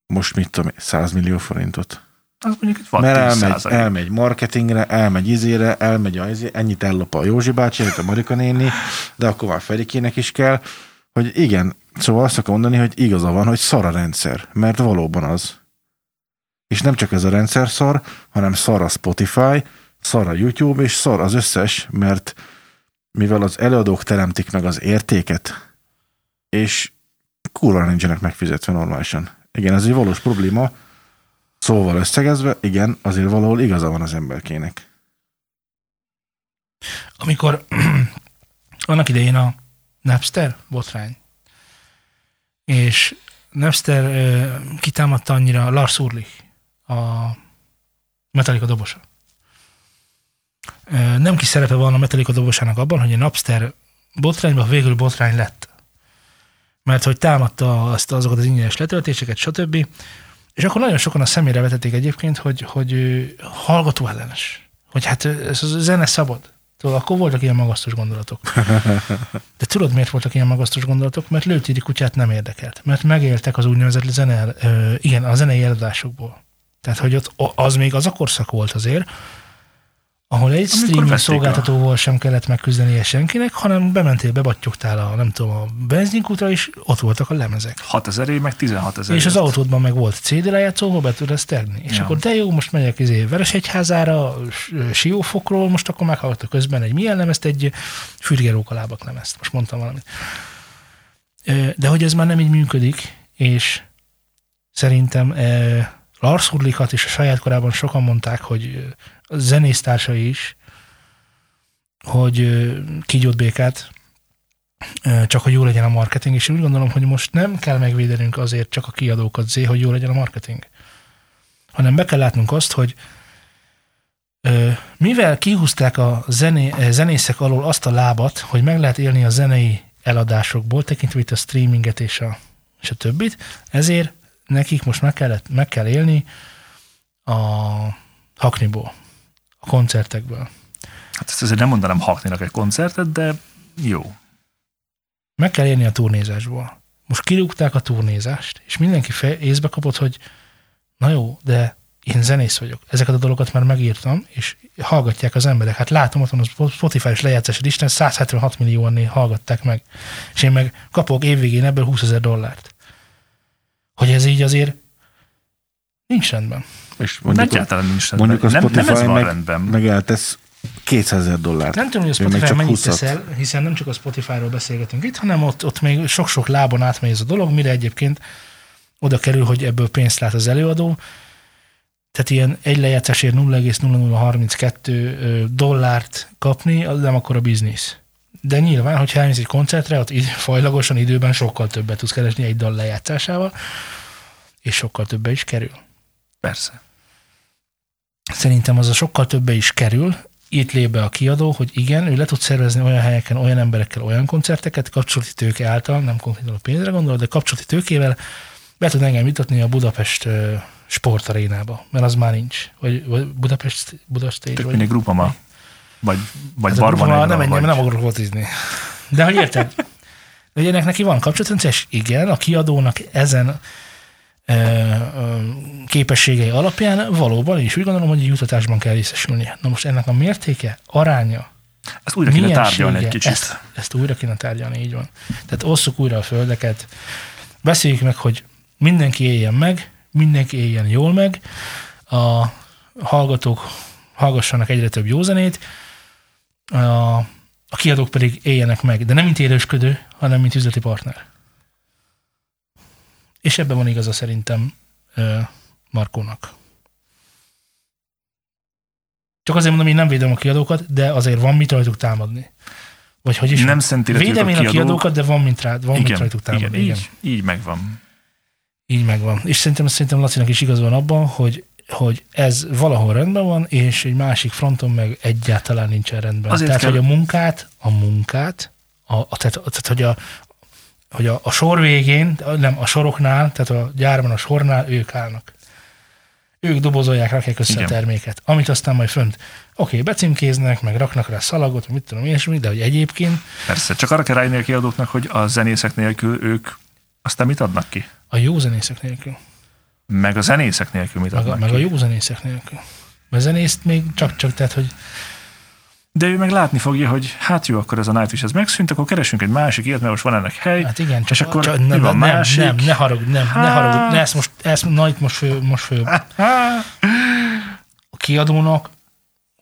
most mit tudom, 100 millió forintot. Az mondjuk itt van. Mert elmegy marketingre, elmegy izére, ennyit ellop a Józsi bácsi, a Marika néni, de akkor már Ferikének is kell, hogy igen, szóval azt akarom mondani, hogy igaza van, hogy szar a rendszer, mert valóban az. És nem csak ez a rendszer szar, hanem szar a Spotify, szar a YouTube, és szar az összes, mert mivel az előadók teremtik meg az értéket, és kurva nincsenek megfizetve normálisan. Igen, ez egy valós probléma, szóval összegezve, igen, azért valahol igaza van az emberkének. Amikor annak idején a Napster botrány, és Napster kitámadta annyira Lars Ulrich, a Metallica dobosa. Nem kis szerepe van a Metallica dobosának abban, hogy a Napster botrányba végül botrány lett. Mert hogy támadta azokat az ingyenes letöltéseket, stb. És akkor nagyon sokan a szemére vetették egyébként, hogy hallgató ellenes. Hogy hát ez a zene szabad. Tudod, akkor voltak ilyen magasztos gondolatok. De tudod, miért voltak ilyen magasztos gondolatok? Mert lőtéri kutyát nem érdekelt. Mert megéltek az úgynevezett a zenei eladásokból. Tehát, hogy ott az még az a korszak volt azért, ahol egy streaming szolgáltatóval sem kellett megküzdenie senkinek, hanem bementél, bebattyogtál a, nem tudom, a benzinkútra, és ott voltak a lemezek. 6000 meg 16000. És az autódban meg volt CD lejátszó, hol be tudsz terni. És ja. Akkor de jó, most megyek Vereshegyházára, Siófokról, most akkor meghallgattak közben egy milyen lemezt, egy Fürgerókalábak lemezt. Most mondtam valamit. De hogy ez már nem így működik, és szerintem Lars Ulrichat is a saját korában sokan mondták, hogy a zenésztársai is, hogy kígyót békát, csak hogy jó legyen a marketing, és úgy gondolom, hogy most nem kell megvédenünk azért csak a kiadókat, hogy jó legyen a marketing, hanem be kell látnunk azt, hogy mivel kihúzták a zenészek alól azt a lábat, hogy meg lehet élni a zenei eladásokból, tekintve itt a streaminget és a többit, ezért nekik most meg kell élni a hakniból, a koncertekből. Hát ezt azért nem mondanám hakninak egy koncertet, de jó. Meg kell élni a turnézásból. Most kirúgták a turnézást, és mindenki észbe kapott, hogy na jó, de én zenész vagyok. Ezeket a dolgokat már megírtam, és hallgatják az emberek. Hát látom, ott van a Spotify-os lejátszási listán, 176 millióan hallgatták meg. És én meg kapok évvégén ebből $20,000. Hogy ez így azért nincs rendben. És mondjuk egyáltalán nincs rendben. Mondjuk a Spotify meg eltesz $200,000. Nem tudom, hogy a Spotify mennyit teszel, hiszen nem csak a Spotify-ról beszélgetünk itt, hanem ott még sok-sok lábon átmegy ez a dolog, mire egyébként oda kerül, hogy ebből pénzt lát az előadó. Tehát ilyen egy lejátszásért $0.0032 kapni, az nem akkor a biznisz. De nyilván, hogyha elmész egy koncertre, ott fajlagosan időben sokkal többet tudsz keresni egy dal lejátszásával, és sokkal többe is kerül. Persze. Szerintem az a sokkal többe is kerül, itt lép be a kiadó, hogy igen, ő le tud szervezni olyan helyeken, olyan emberekkel, olyan koncerteket, kapcsolati tőke által, nem konkrétan a pénzre gondol, de kapcsolati tőkével be tud engem jutatni a Budapest sportarénába, mert az már nincs. Vagy Budapest tök mindig Grupama. Vagy Barbanégra. Nem engem, nem akarok fotizni. De hogy érted? Hogy ennek neki van kapcsolatrendszer, és igen, a kiadónak ezen képességei alapján valóban is úgy gondolom, hogy jutatásban kell részesülnie. Na most ennek a mértéke, aránya, ezt újra kéne tárgyalni egy kicsit. Ezt újra kéne tárgyalni, így van. Tehát osszuk újra a földeket, beszéljük meg, hogy mindenki éljen jól meg, a hallgatók hallgassanak egyre több jó zenét, a kiadók pedig éljenek meg, de nem mint élősködő, hanem mint üzleti partner. És ebben van igaza szerintem Markónak. Csak azért mondom, én nem védem a kiadókat, de azért van mit rajtuk támadni. Vagy hogy is? Nem szentéletileg a kiadók. A kiadókat, de van mint rajtuk támadni. Igen. Így megvan. Így megvan. És szerintem Lacinak is igaz van abban, hogy ez valahol rendben van, és egy másik fronton meg egyáltalán nincsen rendben. Azért tehát, hogy a sor végén, nem a soroknál, tehát a gyárban a sornál ők állnak. Ők dobozolják, rakják össze, igen, a terméket, amit aztán majd fönt becímkéznek, meg raknak rá szalagot, mit tudom ilyesmi, de hogy egyébként... Persze, csak arra kell rájönni a kiadóknak, hogy a zenészek nélkül ők aztán mit adnak ki? A jó zenészek nélkül. Meg a zenészek nélkül mit adnak ki? Meg a jó zenészek nélkül. A zenészt még csak, tehát, hogy... De ő meg látni fogja, hogy hát jó, akkor ez a Nightwish ez megszűnt, akkor keresünk egy másik ilyet, mert most van ennek hely. Hát igen, csak akkor másik. Nem, ne haragudj, ne ezt most föl. A kiadónak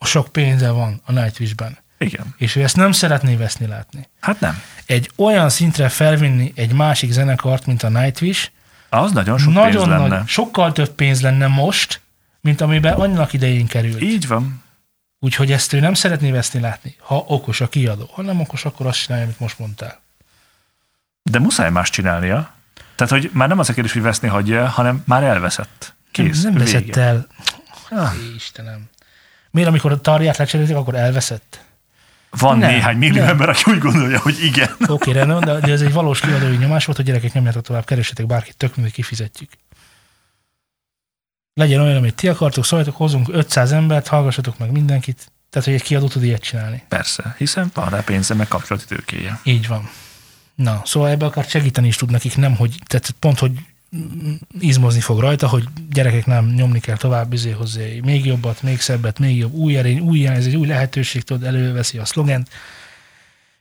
sok pénze van a Nightwishben. Igen. És ő ezt nem szeretné veszni látni. Hát nem. Egy olyan szintre felvinni egy másik zenekart, mint a Nightwish, az nagyon sok pénz lenne. Sokkal több pénz lenne most, mint amiben annak idején került. Így van. Úgyhogy ezt ő nem szeretné veszni látni, ha okos a kiadó. Ha nem okos, akkor azt csinálja, amit most mondtál. De muszáj más csinálnia. Tehát, hogy már nem az a kérdés, hogy veszni hagyja, hanem már elveszett. Kész. Nem veszett el. Istenem. Miért, amikor a Tarját lecserélték, akkor elveszett? Van néhány millió ember, aki úgy gondolja, hogy igen. Oké, rendben, de ez egy valós kiadói nyomás volt, hogy gyerekek, nyomjátok tovább, keressetek bárkit, tök mindig kifizetjük. Legyen olyan, amit ti akartok, szóljatok, hozunk 500 embert, hallgassatok meg mindenkit. Tehát, hogy egy kiadó tud ilyet csinálni. Persze, hiszen van rá pénze, meg kapcsolati tőkéje. Így van. Na, szóval ebbe akár segíteni is tud nekik, nem, hogy tehát pont, hogy izmozni fog rajta, hogy gyerekek, nem, nyomni kell tovább, hozzá még jobbat, még szebbet, még jobb, új erény, új jel, ez egy új lehetőség, tudod, előveszi a szlogent,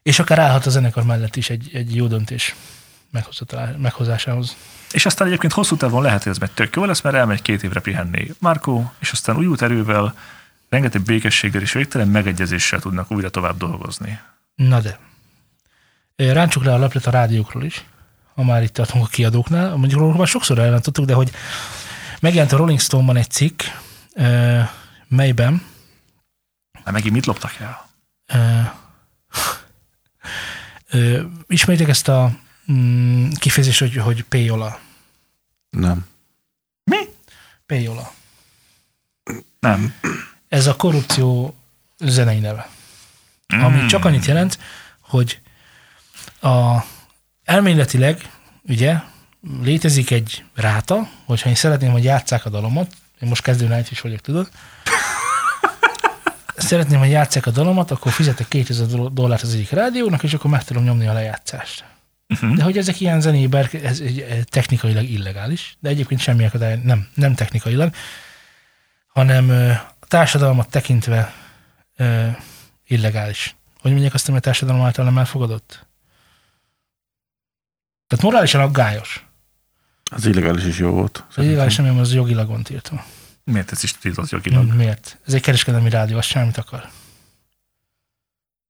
és akár állhat a zenekar mellett is egy jó döntés meghozásához. És aztán egyébként hosszú távon lehet, hogy ez meg tök jó lesz, mert elmegy 2 évre pihenni Marco, és aztán új erővel, rengeteg békességgel és végtelen megegyezéssel tudnak újra tovább dolgozni. Na de. Ráncsuk le a laplet a rádiókról is, ha már itt tartunk a kiadóknál, mondjuk már sokszor elmondtuk, de hogy megjelent a Rolling Stone-ban egy cikk, melyben... Hát megint mit loptak el? Ismerjétek ezt a kifejezést, hogy payola. Nem. Mi? Payola. Nem. Ez a korrupció zenei neve. Ami csak annyit jelent, hogy elméletileg ugye létezik egy ráta, hogyha én szeretném, hogy játsszák a dalomat, én most kezdő Nightwish vagyok, tudod? Szeretném, hogy játsszák a dalomat, akkor fizetek $2000 az egyik rádiónak, és akkor meg tudom nyomni a lejátszást. Uh-huh. De hogy ezek ilyen zenéber, ez technikailag illegális, de egyébként semmi akadály, nem technikailag, hanem a társadalmat tekintve illegális. Hogy mondják azt, hogy a társadalom által nem elfogadott? Tehát morálisan aggályos. Az illegális is jó volt. Az illegális nem, az jogilag van tiltva. Miért ez is tiltott jogilag? Miért? Ez egy kereskedelmi rádió, az semmit akar.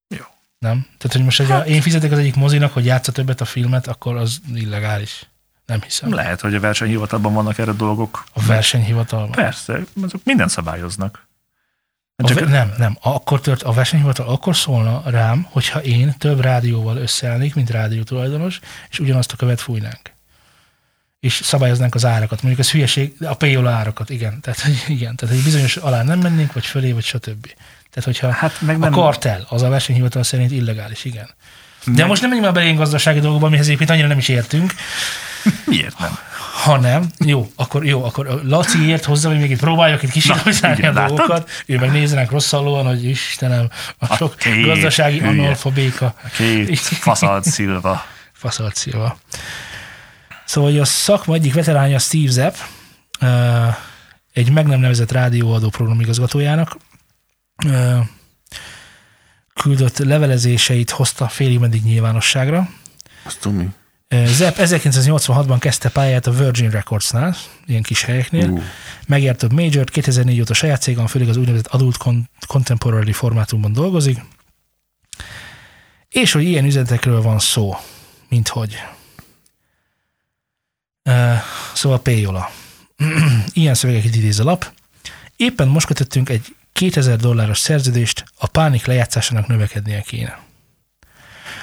Jó. Nem? Tehát, hogy most én fizetek az egyik mozinak, hogy játsza többet a filmet, akkor az illegális. Nem hiszem. Lehet, hogy a versenyhivatalban vannak erre dolgok. A versenyhivatalban? Persze, azok mindent szabályoznak. Nem. A versenyhivatal akkor szólna rám, hogyha én több rádióval összeállnék, mint rádiótulajdonos, és ugyanazt a követ fújnánk. És szabályoznánk az árakat. Mondjuk ez hülyeség, a payola árakat, igen. Tehát, hogy bizonyos alá nem mennénk, vagy fölé, vagy stb. Tehát, hogyha a kartel, az a versenyhivatal szerint illegális, igen. De most nem menjünk már bele gazdasági dolgokba, amihez épp annyira nem is értünk. Miért nem? Ha nem, jó, akkor Laciért hozzá, hogy még itt próbáljak itt kisítani a dolgokat. Látod? Ő meg nézzenek rosszallóan, hogy Istenem, a sok két gazdasági analfabéka. Két faszalt szilva. Szóval a szakma egyik veteránya Steve Zapp, egy meg nem nevezett rádióadó programigazgatójának, küldött levelezéseit hozta félig meddig nyilvánosságra. Azt tudom. Zapp 1986-ban kezdte pályát a Virgin Recordsnál, ilyen kis helyeknél. Megjárt több majort, 2004 óta saját cégen, főleg az úgynevezett adult contemporary formátumban dolgozik. És hogy ilyen üzenetekről van szó, mint hogy. Szóval payola. Ilyen szövegeket idéz a lap. Éppen most kötöttünk egy $2000 szerződést, a pánik lejátszásának növekednie kéne.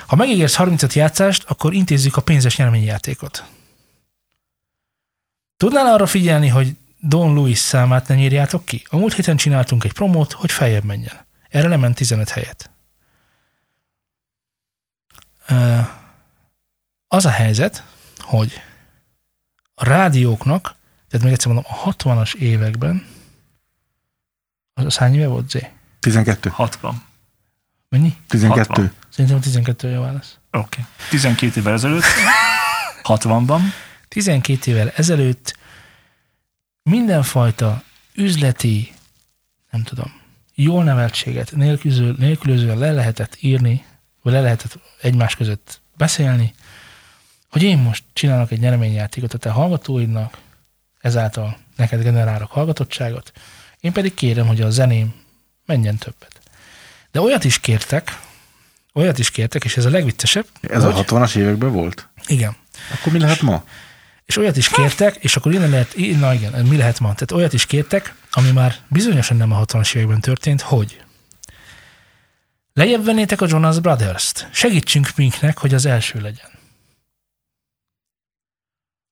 Ha megígérsz 35 játszást, akkor intézzük a pénzes nyereményjátékot. Tudnál arra figyelni, hogy Don Lewis számát nem írjátok ki? A múlt héten csináltunk egy promót, hogy feljebb menjen. Erre lement 15 helyet. Az a helyzet, hogy a rádióknak, tehát még egyszer mondom, a 60-as években, az hány éve volt, Zé? 12. 60. Mennyi? 12. 60. Szerintem 12 jó válasz. Oké. 12 évvel ezelőtt, 60-ban. 12 évvel ezelőtt mindenfajta üzleti, nem tudom, jól neveltséget nélkülözően le lehetett írni, vagy le lehetett egymás között beszélni, hogy én most csinálok egy nyereményjátékot a te hallgatóidnak, ezáltal neked generálok hallgatottságot, én pedig kérem, hogy a zeném menjen többet. De olyat is kértek, és ez a legviccesebb. Ez a 60-as években volt? Igen. Akkor mi lehet ma? És olyat is kértek, és akkor mi lehet ma? Tehát olyat is kértek, ami már bizonyosan nem a 60-as években történt, hogy lejjebb vennétek a Jonas Brothers-t. Segítsünk Pinknek, hogy az első legyen.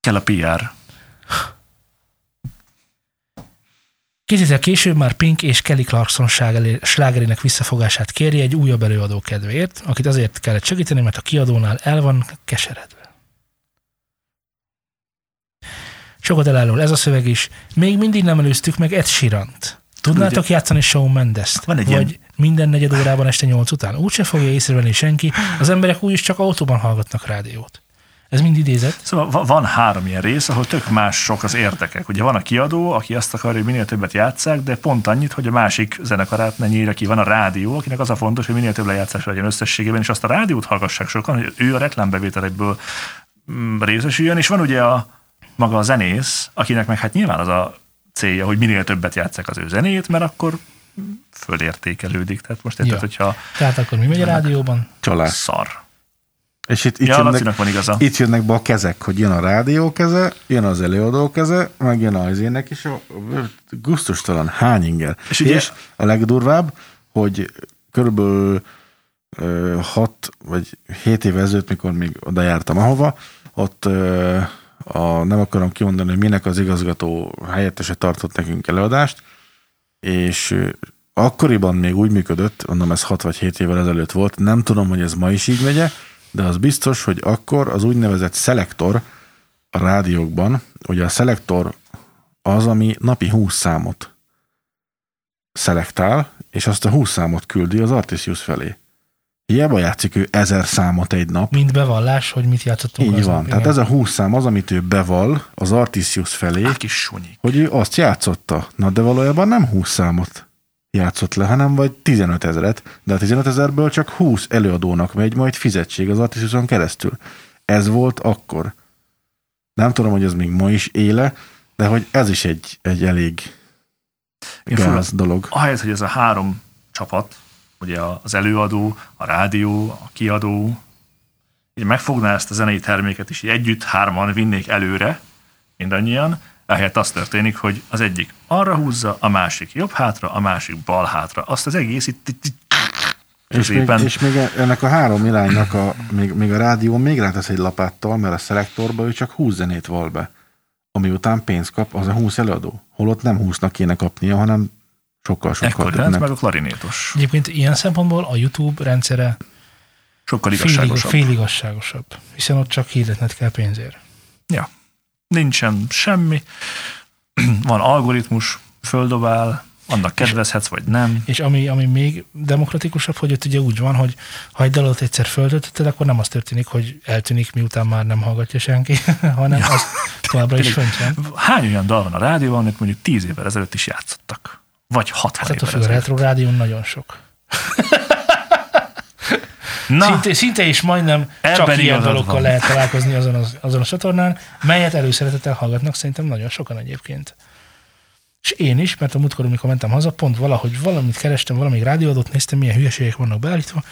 Kell a PR. 2 évvel később már Pink és Kelly Clarkson slágerének visszafogását kéri egy újabb előadó kedvéért, akit azért kellett segíteni, mert a kiadónál el van keseredve. Sokat elállul ez a szöveg is. Még mindig nem előztük meg Ed Sheerant. Tudnátok játszani Shawn Mendes-t? Vagy ilyen... minden negyed órában este 8 után? Úgyse fogja észrevenni senki, az emberek úgyis csak autóban hallgatnak rádiót. Ez mind idézet. Szóval van három ilyen rész, ahol tök mások az érdekek. Ugye van a kiadó, aki azt akarja, hogy minél többet játsszák, de pont annyit, hogy a másik zenekarát ne nyírja ki. Van a rádió, akinek az a fontos, hogy minél több lejátszás legyen összességében, és azt a rádiót hallgassák sokan, hogy ő a reklámbevételekből részesüljön, és van ugye a maga a zenész, akinek meg hát nyilván az a célja, hogy minél többet játsszák az ő zenét, mert akkor fölértékelődik. Tehát most érted, hogyha... Tehát akkor mi megy a rádióban? Csalás. Szar. És itt jönnek be a kezek, hogy jön a rádió keze, jön az előadó keze, meg jön az ének is, a gusztustalan hányinger. És a legdurvább, hogy körülbelül 6 vagy 7 éve ezelőtt, mikor még oda jártam ahova, ott nem akarom kimondani, hogy minek az igazgató helyettese tartott nekünk előadást, és akkoriban még úgy működött, mondom, ez 6 vagy 7 évvel ezelőtt volt, nem tudom, hogy ez ma is így megy, de az biztos, hogy akkor az úgynevezett szelektor a rádiókban, ugye a szelektor az, ami napi 20 számot szelektál, és azt a 20 számot küldi az Artisius felé. Hiába játszik ő 1000 számot egy nap. Mint bevallás, hogy mit játszottunk. Így van, nap, tehát igen. Ez a 20 szám az, amit ő bevall az Artisius felé, hogy ő azt játszotta. Na, de valójában nem 20 számot játszott le, hanem vagy 15 000-et, de a 15 000-ből csak 20 előadónak megy majd fizetség az Artisuson keresztül. Ez volt akkor. Nem tudom, hogy ez még ma is éle, de hogy ez is egy elég gáz dolog. Ahelyett, hogy ez a három csapat, ugye az előadó, a rádió, a kiadó, így megfogná ezt a zenei terméket is, együtt hárman vinnék előre, mindannyian, ehelyett az történik, hogy az egyik arra húzza, a másik jobb hátra, a másik bal hátra. Azt az egész itt és még ennek a három iránynak még a rádió még rátesz egy lapáttal, mert a szelektorba ő csak 20 zenét val be, ami után pénzt kap, az a 20 előadó. Holott nem 20-nak kéne kapnia, hanem sokkal többnek. Meg a klarinétos. Egyébként ilyen szempontból a YouTube rendszere sokkal igazságosabb. Félig igazságosabb, hiszen ott csak hirdetned kell pénzért. Ja. Nincsen semmi, van algoritmus, földobál, annak kedvezhetsz, vagy nem. És ami még demokratikusabb, hogy ott ugye úgy van, hogy ha egy dalot egyszer földöltötted, akkor nem az történik, hogy eltűnik, miután már nem hallgatja senki, hanem az továbbra is fönt van. Hány olyan dal van a rádióban, amit mondjuk 10 évvel ezelőtt is játszottak? Vagy 60 évvel ezelőtt. A retro rádión nagyon sok. Na, szinte is majdnem csak ilyen dalokkal lehet találkozni azon a csatornán, melyet előszeretettel hallgatnak szerintem nagyon sokan egyébként. És én is, mert a múltkor, amikor mentem haza, pont valahogy valamit kerestem, valamelyik rádióadót néztem, milyen hülyeségek vannak beállítva,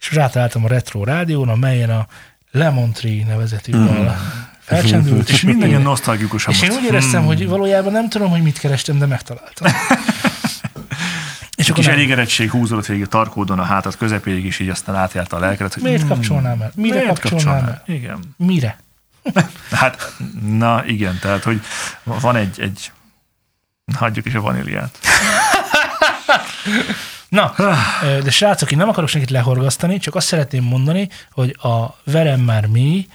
és rátaláltam a retro rádión, amelyen a Lemon Tree nevezetű dal felcsendült. És minden ilyen nosztalgikusabb. És én úgy éreztem, hogy valójában nem tudom, hogy mit kerestem, de megtaláltam. És kis elégerettség húzódott végig tarkódon a hátad közepéig, és így aztán átjárta a lelkedet, hogy... Miért kapcsolnám el? Mire kapcsolnám el? Igen. Mire? Hát, na igen, tehát, hogy van egy... Hagyjuk is a vaníliát. Na, de srácok, én nem akarok senkit lehorgasztani, csak azt szeretném mondani, hogy a verem már mi,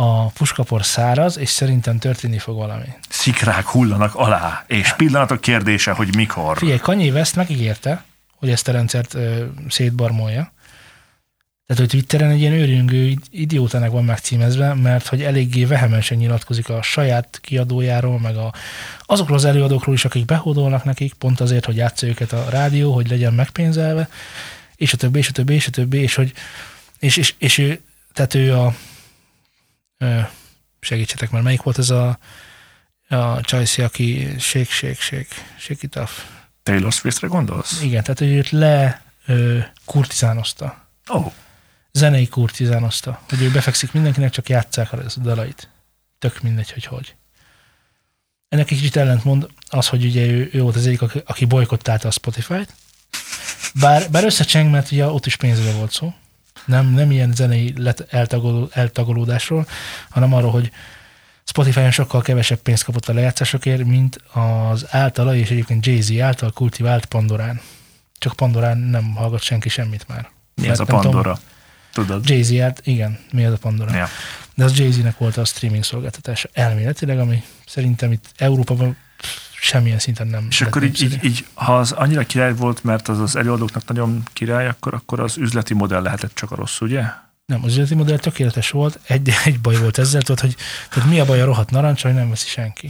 a puskapor száraz, és szerintem történni fog valami. Szikrák hullanak alá, és pillanatok kérdése, hogy mikor. Figyelj, Kanye West megígérte, hogy ezt a rendszert szétbarmolja. Tehát, hogy Twitteren egy ilyen őrjöngő idiótának van megcímezve, mert hogy eléggé vehemensen nyilatkozik a saját kiadójáról, meg azokról az előadókról is, akik behódolnak nekik, pont azért, hogy játssza őket a rádió, hogy legyen megpénzelve, és a többi, és a többi, és a többi, és hogy... És ő, tehát ő a... segítsetek már, melyik volt ez a csajszi, aki shake it off. Taylor Swift-re gondolsz? Igen, tehát hogy őt kurtizánozta. Oh. Zenei kurtizánozta. Hogy ő befekszik mindenkinek, csak játsszák a dalait. Tök mindegy, hogy. Ennek egy kicsit ellentmond az, hogy ugye ő volt az egyik, aki bojkottálta a Spotify-t. Bár összecseng, mert ugye ott is pénzre volt szó. Nem ilyen zenei eltagolódásról, hanem arról, hogy Spotify-on sokkal kevesebb pénzt kapott a lejátszásokért, mint az általa, és egyébként Jay-Z által kultivált Pandorán. Csak Pandorán nem hallgat senki semmit már. Mi ez a Pandora? Tudod? Jay-Z állt, igen, mi ez a Pandora. Ja. De az Jay-Z-nek volt a streaming szolgáltatása elméletileg, ami szerintem itt Európában semmilyen szinten nem. És akkor így, ha az annyira király volt, mert az előadóknak nagyon király, akkor az üzleti modell lehetett csak a rossz, ugye? Nem, az üzleti modell tökéletes volt, egy baj volt ezzel, tudod, hogy mi a baj a rohadt narancs, hogy nem veszi senki.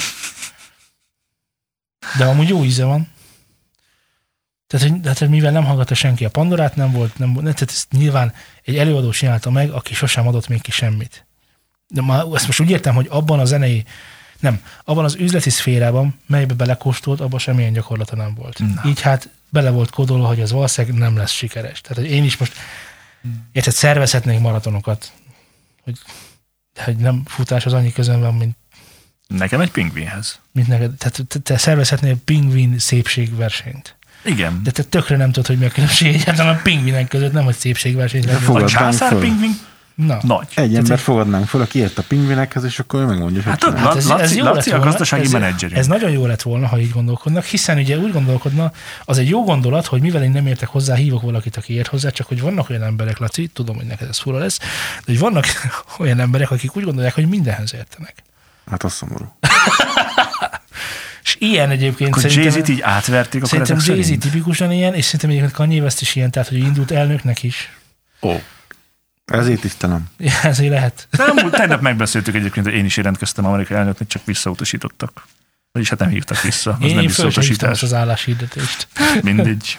De amúgy jó íze van. Tehát mivel nem hallgatta senki a Pandorát, tehát ezt nyilván egy előadó csinálta meg, aki sosem adott még ki semmit. De ezt most úgy értem, hogy abban az üzleti szférában, melybe belekóstolt, abban semmilyen gyakorlata nem volt. Na. Így hát bele volt kódolva, hogy az valószínűleg nem lesz sikeres. Tehát én is most érted, szervezhetnék maratonokat, hogy nem futás az annyi közön van, mint nekem egy pingvinhez. Mint neked. Tehát te szervezhetnél pingvin szépségversenyt. Igen. De te tökre nem tudod, hogy mi a különbség egyáltalán a pingvinek között, nem, hogy szépségversenyt. A császár pingvin nagy. Egy ember fogadnánk föl, aki ért a pingvinekhez, és akkor ő megmondja, hogy csinál. Hát Laci a gazdasági menedzserünk. Ez nagyon jó lett volna, ha így gondolkodnak, hiszen ugye úgy gondolkodna, az egy jó gondolat, hogy mivel én nem értek hozzá, hívok valakit, aki ért hozzá, csak hogy vannak olyan emberek, Laci, tudom, hogy neked ez fura lesz, de hogy vannak olyan emberek, akik úgy gondolják, hogy mindenhez értenek. Hát az szomorú. És ilyen egyébként akkor szerintem... Jay-Z-t így átverték, akkor ezek szerint? Jay-Z tipikusan ilyen, és szerintem egyébként Kanye West is ilyen, tehát hogy indult elnöknek is. Oh. Ezért tisztelem. Ja, ezért lehet. Nem, tegnap megbeszéltük egyébként, hogy én is jelentkeztem amerikai elnöknek, csak visszautasítottak. Vagyis hát nem hívtak vissza. Az nem visszautasítás. Az álláshirdetést. Mindegy.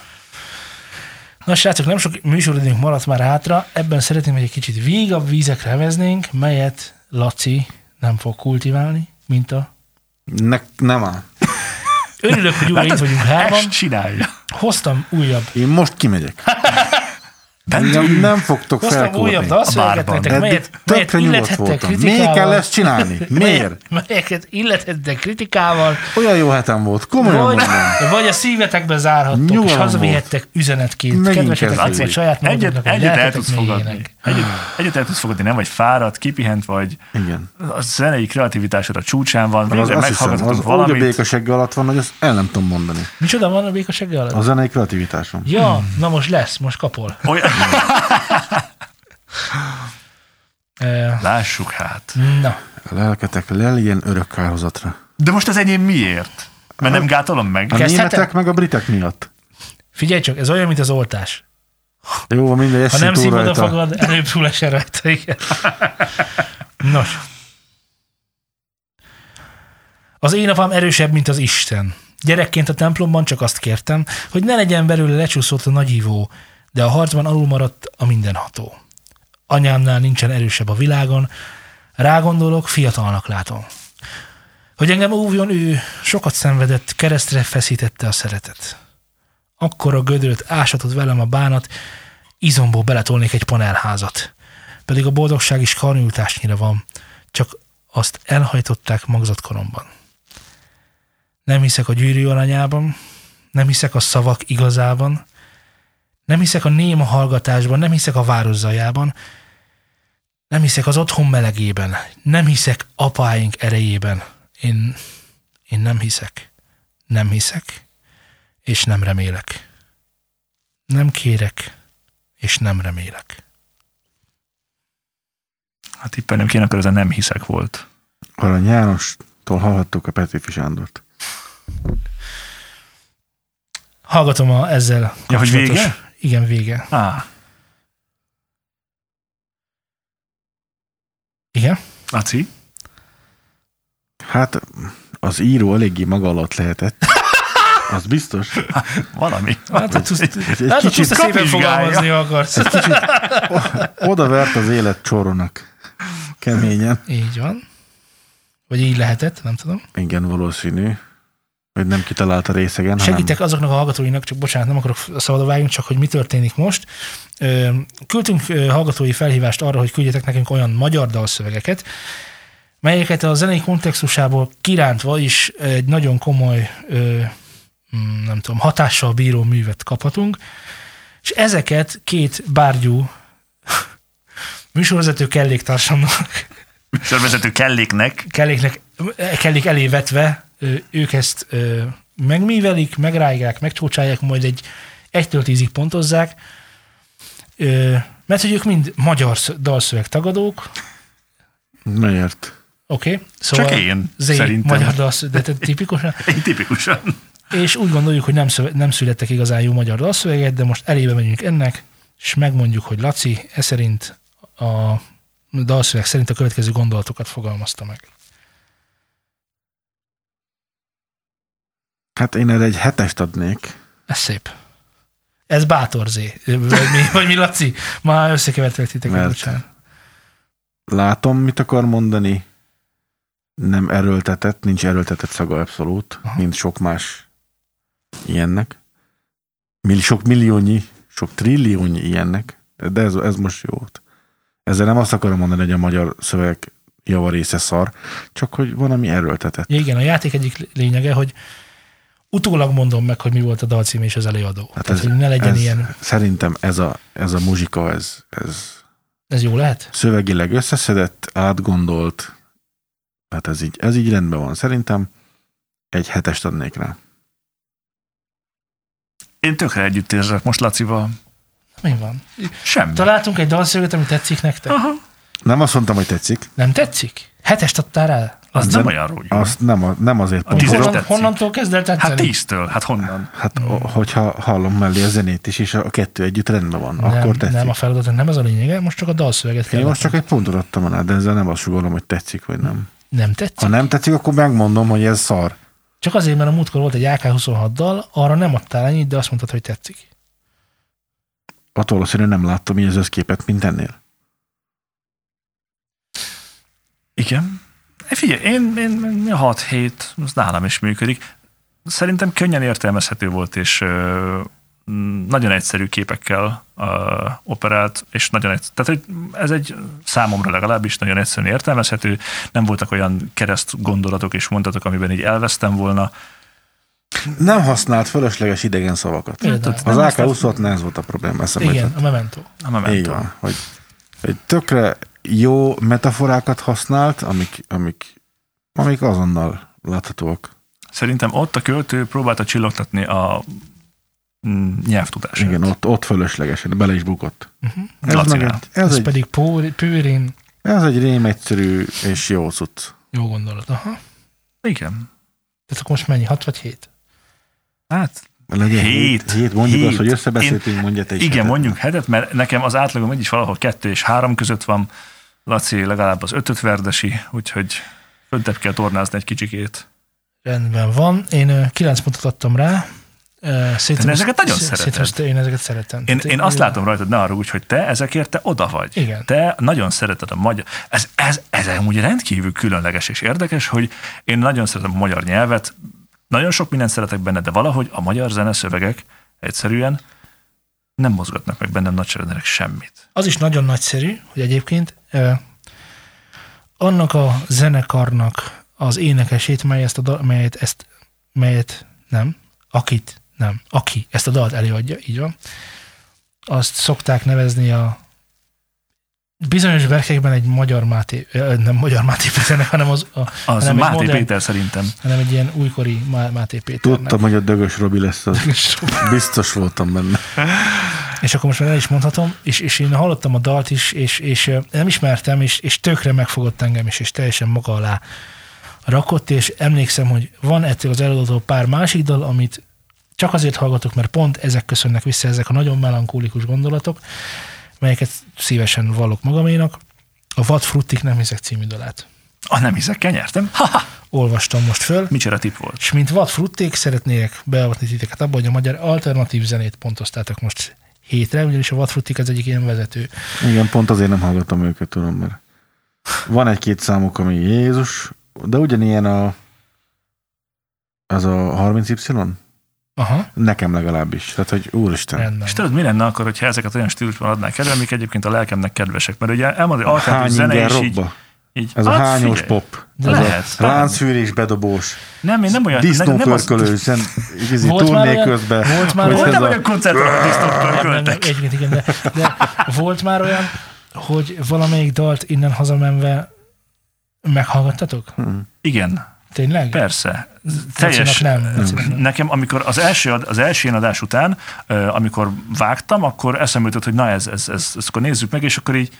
Na srácok, nem sok műsoridőnk maradt már hátra. Ebben szeretném, hogy egy kicsit vígabb vízekre veznénk, melyet Laci nem fog kultiválni, mint a... Nem áll. Örülök, hogy újra itt vagyunk hárman. Ezt csinálja. Hoztam újabb. Én most kimegyek. Nem fogtok felkúrni a bárban. Eddig tökre nyugodt voltam. Miért kell ezt csinálni? Miért? Melyeket illethettek kritikával. Olyan jó hetem volt, komolyan mondom. Vagy a szívetekbe zárhattok, nyugodom és hazavihettek üzenetként. Kedvesetek meg saját magadnak, hogy lehetetek mélyének. Egyet el tudsz fogadni, nem vagy fáradt, kipihent vagy. Igen. A zenei kreativitásod a csúcsán van. Azt hiszem, az úgy a békasegge alatt van, hogy ezt el nem tudom mondani. Micsoda van a békasegge alatt? A zenei kreativitásom. Ja, na most lesz, most kapol. Lássuk hát. Na. A lelketek leljen örök kárhozatra. De most az enyém miért? Mert nem gátolom meg. A németek meg a britek miatt. Figyelj csak, ez olyan, mint az oltás. Jó, mindegy, ez ha nem szívod a fogad, előbb túl esel rajta. Igen. Nos. Az én apám erősebb, mint az Isten. Gyerekként a templomban csak azt kértem, hogy ne legyen belőle lecsúszott a nagyívó, de a harcban alul maradt a mindenható. Anyámnál nincsen erősebb a világon, rágondolok, fiatalnak látom. Hogy engem óvjon ő, sokat szenvedett, keresztre feszítette a szeretet. Akkora gödröt ásatott velem a bánat, izomból beletolnék egy panelházat. Pedig a boldogság is karnyújtásnyira van, csak azt elhajtották magzatkoromban. Nem hiszek a gyűrű aranyában, nem hiszek a szavak igazában, nem hiszek a néma hallgatásban, nem hiszek a város zajában, nem hiszek az otthon melegében, nem hiszek apáink erejében. Én nem hiszek, és nem remélek. Nem kérek, és nem remélek. Hát éppen nem kéne, akkor ez a nem hiszek volt. Arany Jánostól hallhattuk a Petőfi Sándort. Hallgatom ezzel kapcsolatos... Ja, hogy vége? Igen, vége. Igen? Laci? Hát az író eléggé maga alatt lehetett. Az biztos. Valami. Hát a csúszta szépen fogalmazni akarsz. Egy kicsit odavert az élet csórónak. Keményen. Így van. Vagy így lehetett, nem tudom. Igen, valószínű. Hogy nem kitalált a részegen. Segítek hanem... azoknak a hallgatóinak, csak bocsánat, nem akarok szabadon vágjunk, csak hogy mi történik most. Küldtünk hallgatói felhívást arra, hogy küldjetek nekünk olyan magyar dalszövegeket, melyeket a zenei kontextusából kirántva is egy nagyon komoly, nem tudom, hatással bíró művet kaphatunk, és ezeket két bárgyú műsorvezető kelléktársamnak műsorvezető kellék elé vetve ők ezt megmívelik, megrájgák, megcsócsálják, majd egy 1-10-ig pontozzák, mert hogy ők mind magyar dalszöveg tagadók. Miért? Oké. Szóval csak én, szerintem. Magyar dalszöveg, de tipikusan. Én tipikusan. És úgy gondoljuk, hogy nem születtek igazán jó magyar dalszöveget, de most elébe megyünk ennek, és megmondjuk, hogy Laci, ez szerint a dalszöveg szerint a következő gondolatokat fogalmazta meg. Hát én erre egy 7-est adnék. Ez szép. Ez bátor Zé. Vagy mi Laci? Már összekevertelek titeket, bocsánat. Látom, mit akar mondani. Nem erőltetett, nincs erőltetett szaga abszolút, aha, mint sok más ilyennek. Sok milliónyi, sok trilliónyi ilyennek, de ez most jó volt. Ezzel nem azt akarom mondani, hogy a magyar szöveg javarésze szar, csak hogy van, ami erőltetett. Igen, a játék egyik lényege, hogy utólag mondom meg, hogy mi volt a dalcím és az előadó. Hát tehát, hogy ne legyen ilyen... Szerintem ez a muzsika, ez jó lehet? Szövegileg összeszedett, átgondolt, hát ez így rendben van. Szerintem egy 7-est adnék rá. Én tökre együtt érzek most Lacival. Mi van? Semmi. Találtunk egy dalszöveget, ami tetszik nektek? Aha. Nem azt mondtam, hogy tetszik. Nem tetszik? 7-est adtál rá? Az nem olyan rógyó. Nem azért pont. Honnantól kezd el tetszeni? Hát 10-től. Hát honnan? Hát hogyha hallom mellé a zenét is, és a kettő együtt rendben van, nem, akkor tetszik. Nem, a feladat nem az a lényege, most csak a dalszöveget kell. Én most csak egy pontot adtam rá, de ezzel nem azt sugalom, hogy tetszik, vagy nem. Nem tetszik? Ha nem tetszik, akkor megmondom, hogy ez szar. Csak azért, mert a múltkor volt egy AK-26 dal, arra nem adtál ennyit, de azt mondtad, hogy tetszik. Attól valószínűleg nem láttam így az összképet, mint ennél. Igen. Figyelj, én 6-7, az nálam is működik. Szerintem könnyen értelmezhető volt, és nagyon egyszerű képekkel operált, és nagyon egyszerű. Tehát ez egy számomra legalábbis nagyon egyszerűen értelmezhető. Nem voltak olyan kereszt gondolatok és mondatok, amiben így elvesztem volna. Nem használt fölösleges idegen szavakat. Az AK-26-nál ez volt a probléma. Igen, a Memento. Így van, hogy tökre jó metaforákat használt, amik azonnal láthatóak. Szerintem ott a költő próbálta csillogtatni a nyelvtudását. Igen, ott fölöslegesen, bele is bukott. Uh-huh. Ez pedig pőrén. Ez egy rém egyszerű és jó cucc. Jó gondolat, aha. Igen. Tehát akkor most mennyi, 6 vagy 7? Hát, legyen 7. Mondjuk 7. Azt, hogy összebeszéltünk, mondja te is. Igen, hetet. Mondjuk 7-et, mert nekem az átlagom így is valahol 2 és 3 között van. Laci legalább az 5-öt verdesi, úgyhogy föntebb kell tornázni egy kicsikét. Rendben van. Én 9 pontot adtam rá. Én ezeket nagyon szeretem. Én ezeket szeretem. Én azt látom rajtad, ne arra úgy, hogy te ezekért te oda vagy. Igen. Te nagyon szereted a magyar... Ez amúgy rendkívül különleges és érdekes, hogy én nagyon szeretem a magyar nyelvet, nagyon sok mindent szeretek benne, de valahogy a magyar zeneszövegek egyszerűen nem mozgatnak meg bennem nagyszerűen semmit. Az is nagyon nagyszerű, hogy egyébként annak a zenekarnak az énekesét, aki ezt a dalt előadja, így van, azt szokták nevezni a bizonyos verkekben egy Máté Péter szerintem. Hanem egy ilyen újkori Máté Péter. Tudtam, hogy a Dögös Robi lesz az. Biztos voltam benne. És akkor most már el is mondhatom, és én hallottam a dalt is, és nem ismertem, és tökre megfogott engem is, és teljesen maga alá rakott, és emlékszem, hogy van ettől az előadótól pár másik dal, amit csak azért hallgatok, mert pont ezek köszönnek vissza, ezek a nagyon melankólikus gondolatok, melyeket szívesen vallok magaménak. A Vad Fruttik Nem hiszek című dalát. Nem hiszekkel nyertem? Ha-ha. Olvastam most föl. Micsoda tipp volt. És mint Vad Fruttik szeretnék beavatni titeket abban, hogy a magyar alternatív zenét pontoztátok most 7-re, ugyanis a Vad Fruttik az egyik ilyen vezető. Igen, pont azért nem hallgatom őket, tudom, mert van egy-két számuk, ami Jézus, de ugyanilyen az a 30Y? Aha. Nekem legalábbis. Tehát, hogy úristen. Rendben. És tudod, mi lenne akkor, hogyha ezeket olyan stílusban adnák elő, amik egyébként a lelkemnek kedvesek? Mert ugye elmondod, hogy alternatív zene is így ez a hányos pop. Ez a láncfűrés bedobós. Nem, én nem olyan... Disznópörkölő, hiszen turné közben. Volt már olyan koncertre, disznópörköltek. Igen, de volt már olyan, hogy valamelyik dalt innen hazamenve meghallgattatok? Igen. Tényleg? Persze. Teljes. Nekem, amikor az első ilyen adás után, amikor vágtam, akkor eszembe jutott, hogy na, ezt akkor nézzük meg, és akkor így...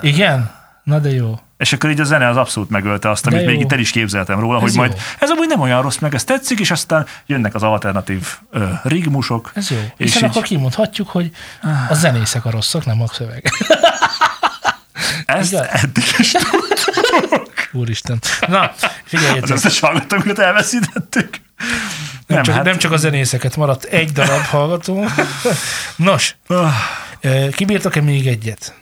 Igen? Na de jó. És akkor így a zene az abszolút megölte azt, amit még itt el is képzeltem róla, ez hogy jó. Majd ez amúgy nem olyan rossz, meg ez tetszik, és aztán jönnek az alternatív rigmusok. Ez jó. És így... akkor kimondhatjuk, hogy a zenészek a rosszak, nem a szöveg. Ezt eddig is tudtuk. Úristen. Na, figyeljetek. Az összes hallgatókat elveszítettük. Nem csak a zenészeket, maradt egy darab hallgató. Nos, kibírtak-e még egyet?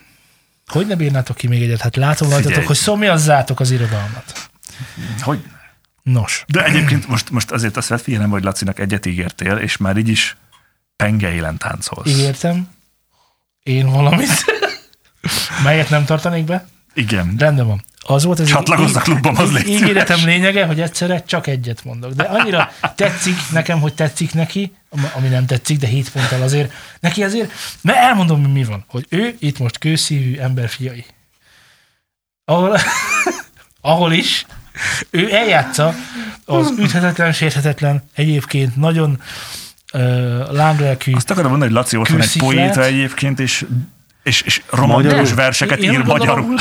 Hogy ne bírnátok ki még egyet? Hát látom rajtatok, hogy szomjazzátok az irodalmat. Hogy? Nos. De egyébként most azért azt vett figyelem, hogy Lacinak egyet ígértél, és már így is pengeilen táncolsz. Ígértem. Én valamit. Melyet nem tartanék be? Igen. Rendben van. Az volt ez csatlakozz a klubban, az légy szíves. Ígéretem lényege, hogy egyszerre csak egyet mondok. De annyira tetszik nekem, hogy tetszik neki, ami nem tetszik, de 7 ponttal azért. Neki azért, mert elmondom, mi van, hogy ő itt most kőszívű emberfiai. Ahol is ő eljátsza az üthetetlen, sérthetetlen, egyébként nagyon lánglelkű. Azt akarom mondani, hogy Laci ott van egy poéta egyébként, és romantikus verseket ír magyarul.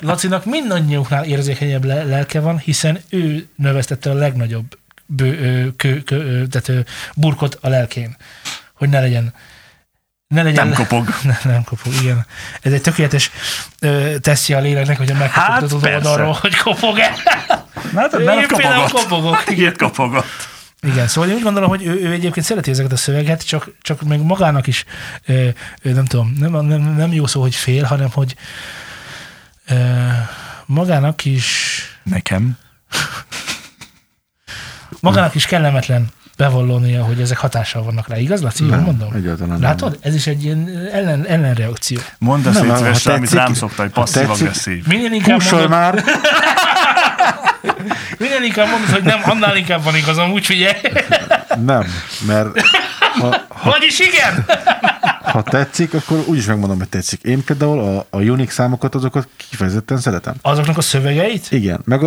Lacinak mindannyiunknál érzékenyebb lelke van, hiszen ő növesztette a legnagyobb burkot a lelkén, hogy ne legyen nem kopog. Nem kopog, igen. Ez egy tökéletes teszi a léleknek, hogyha megkopogtatod oldalról, hogy kopog-e. Hát nem kopogott. Ilyet kopogott. Igen, szóval én úgy gondolom, hogy ő egyébként szereti ezeket a szöveget, csak még magának is, nem tudom, nem jó szó, hogy fél, hanem hogy magának is... Nekem? Magának is kellemetlen bevallónia, hogy ezek hatással vannak rá. Igaz, Laci? Nem, mondom? Egyáltalán. Látod? Ez is egy ilyen ellenreakció. Mondd a szétszvesre, amit rám szokta, hogy passzív-agresszív. Húsol már! Minden inkább mondod, hogy nem, annál inkább van igazam, úgy figyelj. Nem, mert... Vagyis igen! Ha tetszik, akkor úgyis megmondom, hogy tetszik. Én például a Unique számokat, azokat kifejezetten szeretem. Azoknak a szövegeit? Igen, meg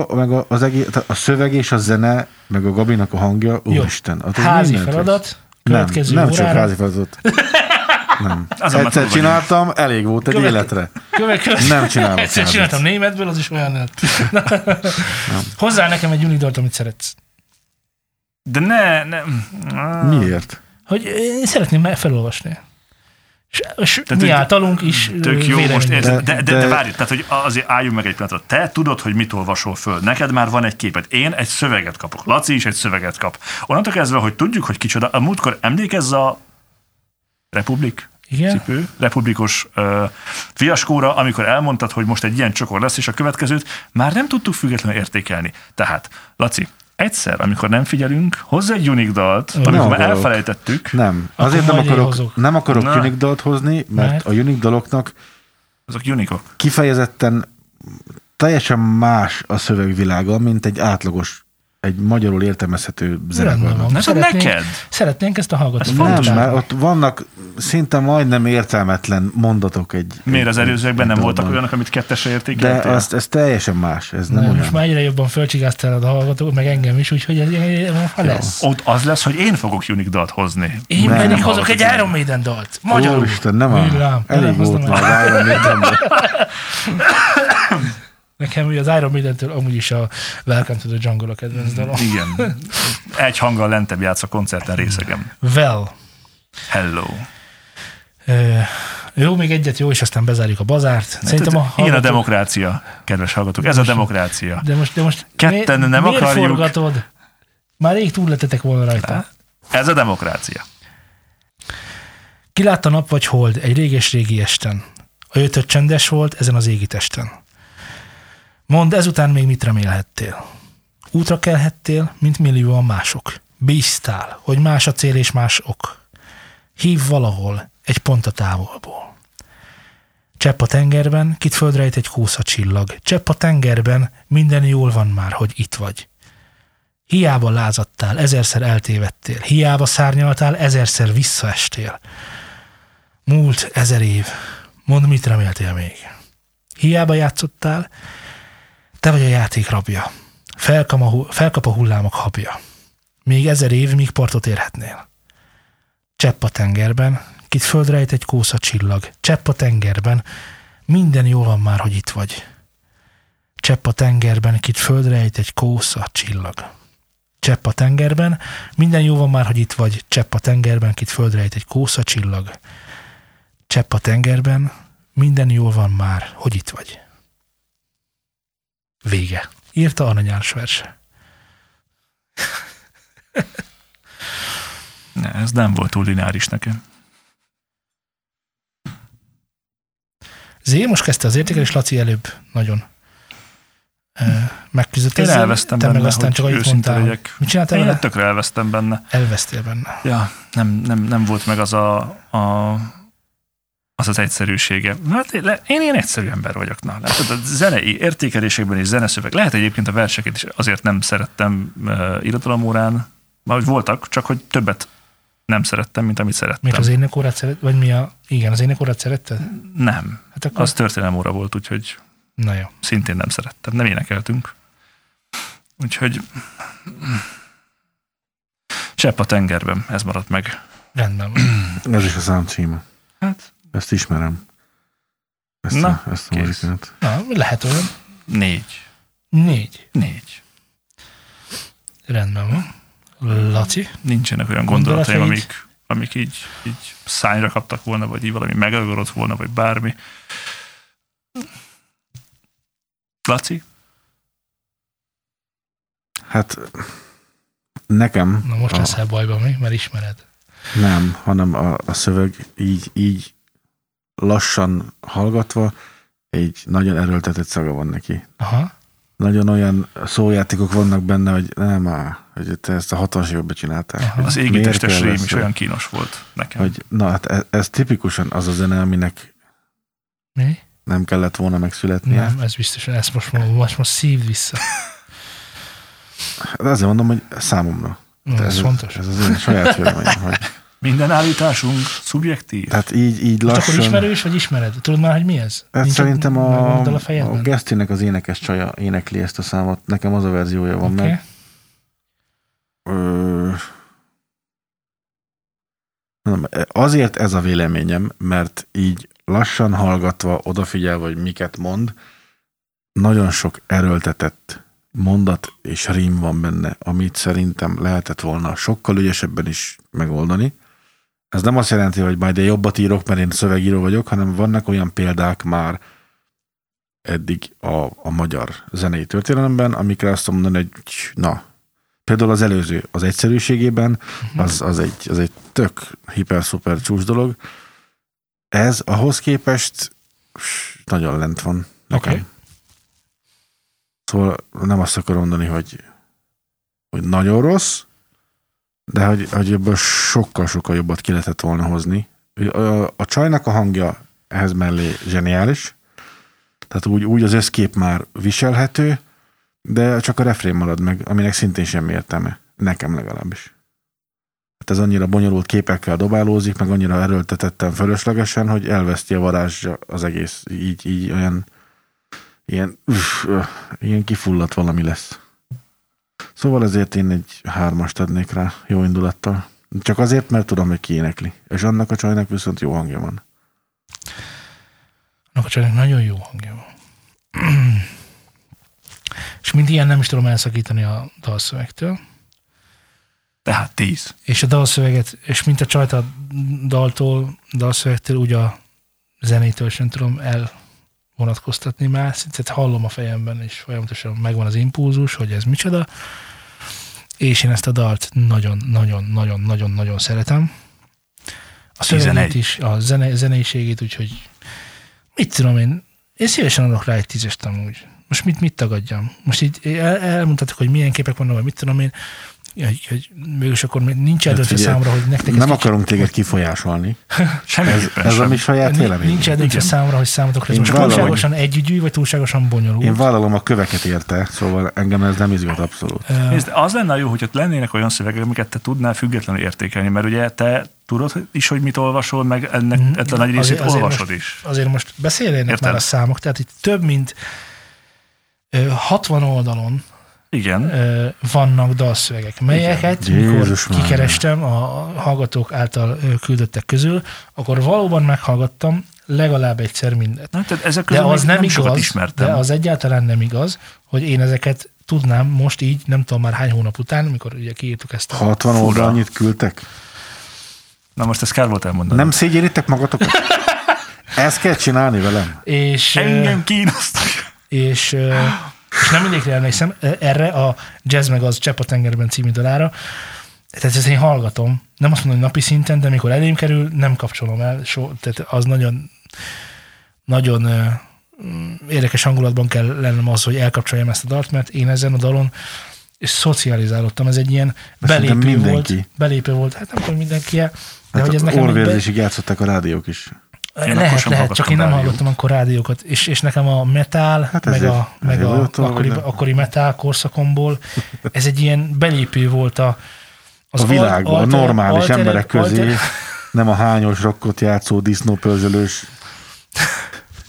az egész, a szöveg és a zene, meg a Gabinak a hangja, úristen. Házi feladat, következő órára. Nem csak házi feladat. Nem. Egyszer csináltam, elég volt egy életre. Nem csinálom. Egyszer csináltam németből, az is olyan lett. Hozzá nekem egy Unique dalt, amit szeretsz. De nem. Miért? Hogy én szeretném felolvasni. És mi általunk is tök jó most érzed. De várj, tehát hogy azért álljunk meg egy pillanatra. Te tudod, hogy mit olvasol föl. Neked már van egy képed. Én egy szöveget kapok. Laci is egy szöveget kap. Onnantól kezdve, hogy tudjuk, hogy kicsoda. A múltkor emlékezz a Republik cipő, republikos fiaskóra, amikor elmondtad, hogy most egy ilyen csokor lesz, és a következőt már nem tudtuk függetlenül értékelni. Tehát, Laci, egyszer, amikor nem figyelünk, hozz egy Unique dalt, amikor már elfelejtettük. Nem, azért nem akarok Unique dalt hozni, mert a Unique daloknak azok unikok. Kifejezetten teljesen más a szövegvilága, mint egy átlagos egy magyarul értelmezhető zenekarnak. Nem, szeretnénk ezt a hallgatót. Nem, mert ott vannak szinte majdnem értelmetlen mondatok egy... Miért az előzőekben nem voltak olyanok, amit kettesre értékeltél? De ez teljesen más. Ez nem most már egyre jobban fölcsigáztálod a hallgatók, meg engem is, úgyhogy ez lesz. Ott az lesz, hogy én fogok Unique dalt hozni. Én pedig hozok egy Iron Maiden dalt. Magyarul. Úristen, nem áll. Elég volt már az Iron Maiden. Nekem az Iron Maiden-től amúgy is a Welcome to the Jungle a kedvenc dalom. Igen. Egy hanggal lentebb játsz a koncerten részegem. Well. Hello. Jó, még egyet jó, és aztán bezárjuk a bazárt. Szerintem ilyen a demokrácia, kedves hallgatók. Ez a demokrácia. De most ketten nem akarjuk. Miért forgatod? Már rég túl lettetek volna rajta. Ez a demokrácia. Ki látta nap vagy hold egy réges-régi esten? A jötött csendes volt ezen az égi testen. Mondd, ezután még mit remélhettél? Útra kelhettél, mint millióan mások. Bíztál, hogy más a cél és más ok. Hív valahol, egy pont a távolból. Csepp a tengerben, kit földrejt egy kósza csillag. Csepp a tengerben, minden jól van már, hogy itt vagy. Hiába lázadtál, ezerszer eltévedtél. Hiába szárnyaltál, ezerszer visszaestél. Múlt 1000 év. Mondd, mit reméltél még? Hiába játszottál, te vagy a játék rabja. Felkap a hullámok habja. Még 1000 év, míg partot érhetnél. Csepp a tengerben, kit földrejt egy kósza csillag. Csepp a tengerben, Minden jó van már, hogy itt vagy. Csepp a tengerben, kit földre ejt egy kósza csillag. Csepp a tengerben, minden jó van már, hogy itt vagy. Csepp a tengerben, kit földre ejt egy kósza csillag. Csepp a tengerben, minden jó van már, hogy itt vagy. Vége. Írta Arany János verse. Ne, ez nem volt túl lineáris nekem. Zé most kezdte az értékelés, Laci előbb nagyon megküzdött. Én elvesztem benne, meg aztán csak őszinte legyek. Mit csináltál vele? Én tökre elvesztem benne. Elvesztél benne. Ja, nem volt meg az az egyszerűsége. Hát én ilyen egyszerű ember vagyok. Na, lehet, a zenei értékelésekben és zeneszöveg. Lehet egyébként a verseket is, azért nem szerettem irodalomórán, mert voltak, csak hogy többet nem szerettem, mint amit szerettem. Még az énekórát szeretted? Vagy mi a... Igen, az énekórát szeretted? Nem. Hát akkor... Az történelemóra volt, úgyhogy na jó. Szintén nem szerettem. Nem énekeltünk. Úgyhogy Csepp a tengerben, ez maradt meg. Rendben van. Ez is a szám címe. Hát... Ezt ismerem. Ezt a muzikát. Na, lehet olyan. Négy. Rendben van. Laci? Nincsenek olyan gondolataim, amik így szányra kaptak volna, vagy így valami megagorodott volna, vagy bármi. Laci? Hát nekem... Na most leszel bajban még, mert ismered. Nem, hanem a szöveg így lassan hallgatva egy nagyon erőltetett szaga van neki. Aha. Nagyon olyan szójátékok vannak benne, hogy nem áll, hogy te ezt a 60-as években csináltál. Az égitestes rém is olyan kínos volt nekem. Hogy, na hát ez tipikusan az a zene, aminek mi? Nem kellett volna megszületnie. Nem, ez biztosan, ezt most szívd vissza. De azért mondom, hogy számomra. Ez fontos. Ez az én saját véleményem, hogy minden állításunk szubjektív. Tehát így lassan... Most akkor ismerős, vagy ismered? Tudod már, hogy mi ez? Hát szerintem a Gersztynek az énekes csaja énekli ezt a számot. Nekem az a verziója van meg. Azért ez a véleményem, mert így lassan hallgatva, odafigyelve, hogy miket mond, nagyon sok erőltetett mondat és rím van benne, amit szerintem lehetett volna sokkal ügyesebben is megoldani. Ez nem azt jelenti, hogy majd én jobbat írok, mert én szövegíró vagyok, hanem vannak olyan példák már eddig a magyar zenei történelemben, amikre azt mondani, hogy na, például az előző, az egyszerűségében, az egy tök hiper-szuper csúcs dolog. Ez ahhoz képest nagyon lent van nekem. Okay. Szóval nem azt akarom mondani, hogy nagyon rossz, de hogy ebből sokkal-sokkal jobbat ki lehetett volna hozni. A csajnak a hangja ehhez mellé zseniális, tehát úgy az összkép már viselhető, de csak a refrén marad meg, aminek szintén semmi értelme. Nekem legalábbis. Hát ez annyira bonyolult képekkel dobálózik, meg annyira erőltetetten fölöslegesen, hogy elveszti a varázsa az egész. Így olyan ilyen kifulladt valami lesz. Szóval ezért én egy 3-ast adnék rá jó indulattal. Csak azért, mert tudom, hogy ki énekli. És annak a csajnak viszont jó hangja van. Annak a csajnak nagyon jó hangja van. És mind ilyen nem is tudom elszakítani a dalszövegtől. Tehát 10. És a dalszöveget, és mint a csajt a daltól, dalszövegtől, úgy a zenétől sem tudom elvonatkoztatni már. Szinte hallom a fejemben, és folyamatosan megvan az impulzus, hogy ez micsoda. És én ezt a dalt nagyon-nagyon-nagyon-nagyon-nagyon szeretem. A szöveget is, a zeneiségét, úgyhogy mit tudom én szívesen adok rá egy 10-est amúgy. Most mit tagadjam? Most így elmondhatok, hogy milyen képek vannak, vagy mit tudom én, hogy mégis akkor nincs eldöntve számra, hogy nektek... Nem akarunk téged kifolyásolni. Ez a mi saját vélemény. Nincs eldöntve számra, hogy számotokra ez most túlságosan együgyű, vagy túlságosan bonyolult. Én vállalom a köveket érte, szóval engem ez nem izgat abszolút. Nézd, az lenne jó, hogy ott lennének olyan szövegek, amiket te tudnál függetlenül értékelni, mert ugye te tudod is, hogy mit olvasol, meg ennek a nagy részét olvasod is. Azért most beszéljenek már a számok, tehát itt több mint 60 oldalon Igen. Vannak dalszövegek, melyeket mikor kikerestem a hallgatók által küldöttek közül, akkor valóban meghallgattam legalább egyszer mindet. Na, tehát ezek közül nem sokat ismertem. De az egyáltalán nem igaz, hogy én ezeket tudnám most így, nem tudom már hány hónap után, mikor ugye kiírtuk ezt a 60 oldalnyit küldtek. Na most ezt kár volt elmondani. Nem szégyenitek magatokat? Ezt kell csinálni velem. És, engem kínosztak. És nem mindegyikre emlékszem erre a Jazz meg az Csepp a tengerben című dalára. Tehát ezt én hallgatom. Nem azt mondom, hogy napi szinten, de mikor elém kerül, nem kapcsolom el. Tehát az nagyon, nagyon érdekes hangulatban kell lennem az, hogy elkapcsoljam ezt a dalt, mert én ezen a dalon szocializálódtam. Ez egy ilyen belépő volt. Hát nem tudom mindenki, de hát hogy ez nekem... Orvérzésig játszották a rádiók is. Lehet, csak én nem hallottam akkor rádiókat. És nekem a metal, hát meg az akkori metal korszakomból, ez egy ilyen belépő volt a világban, a normális emberek közé, nem a hányos rokkot játszó, disznópörzsölős,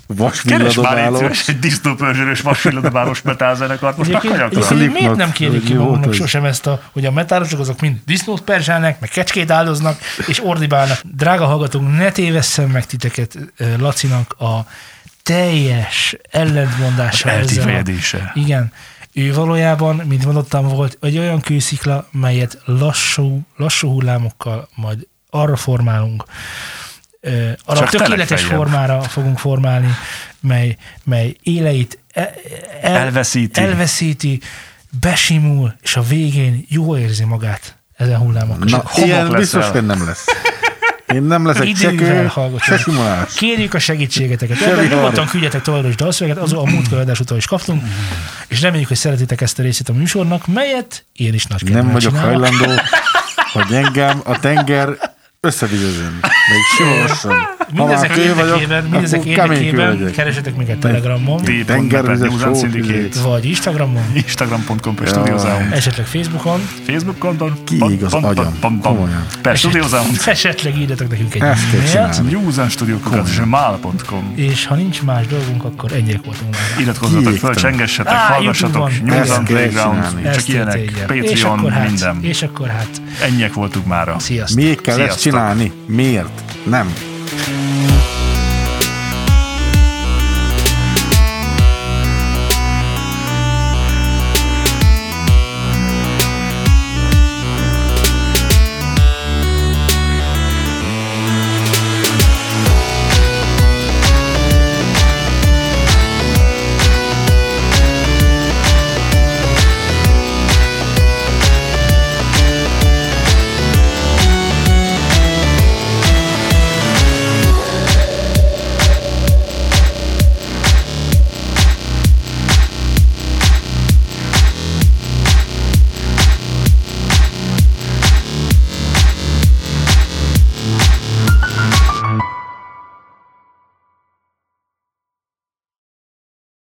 vasvilladobálós. Keres egy disznópörzsölős, vasvilladobálós metálzenekart. Most egyébként miért nem kérjük ki magunknak sosem ezt, hogy a metálosok azok mind disznót perzsálnak, meg kecskét áldoznak, és ordibálnak. Drága hallgatók, ne tévesszem meg titeket Lacinak a teljes ellentmondása. Az eltévedése. Igen. Ő valójában, mint mondottam, volt egy olyan kőszikla, melyet lassú hullámokkal majd arra formálunk, arra tökéletes formára fogunk formálni, mely éleit elveszíti, besimul, és a végén jól érzi magát ezen hullámokkal. Na, ilyen biztos, hogy nem lesz. Én nem leszek idővel hallgatom. Kérjük a segítségeteket. Nyugodtan küldjetek tovább is dalszöveget, azon a múltkor adás után is kaptunk, és reméljük, hogy szeretitek ezt a részét a műsornak, melyet én is nagy kedvem csinálok. Hajlandó, hogy engem a tenger összevigyezőn. Még simosan. Mindezek érdekében keresetek minket Telegramon. Vagy Instagramon. Instagram.com/StudioZound. Esetleg Facebookon. Kiég az agyam. StudioZound. Esetleg írjatok nekünk egy e-mailt. newsandstudio.com. És ha nincs más dolgunk, akkor ennyiek voltunk. Iratkozzatok fel, csengessetek, hallgassatok. Newsand Playground. Csak ilyenek. Patreon, minden. És akkor hát ennyiek voltunk mára. Sziasztok. Miért kell ezt csinálni? Miért? Nem.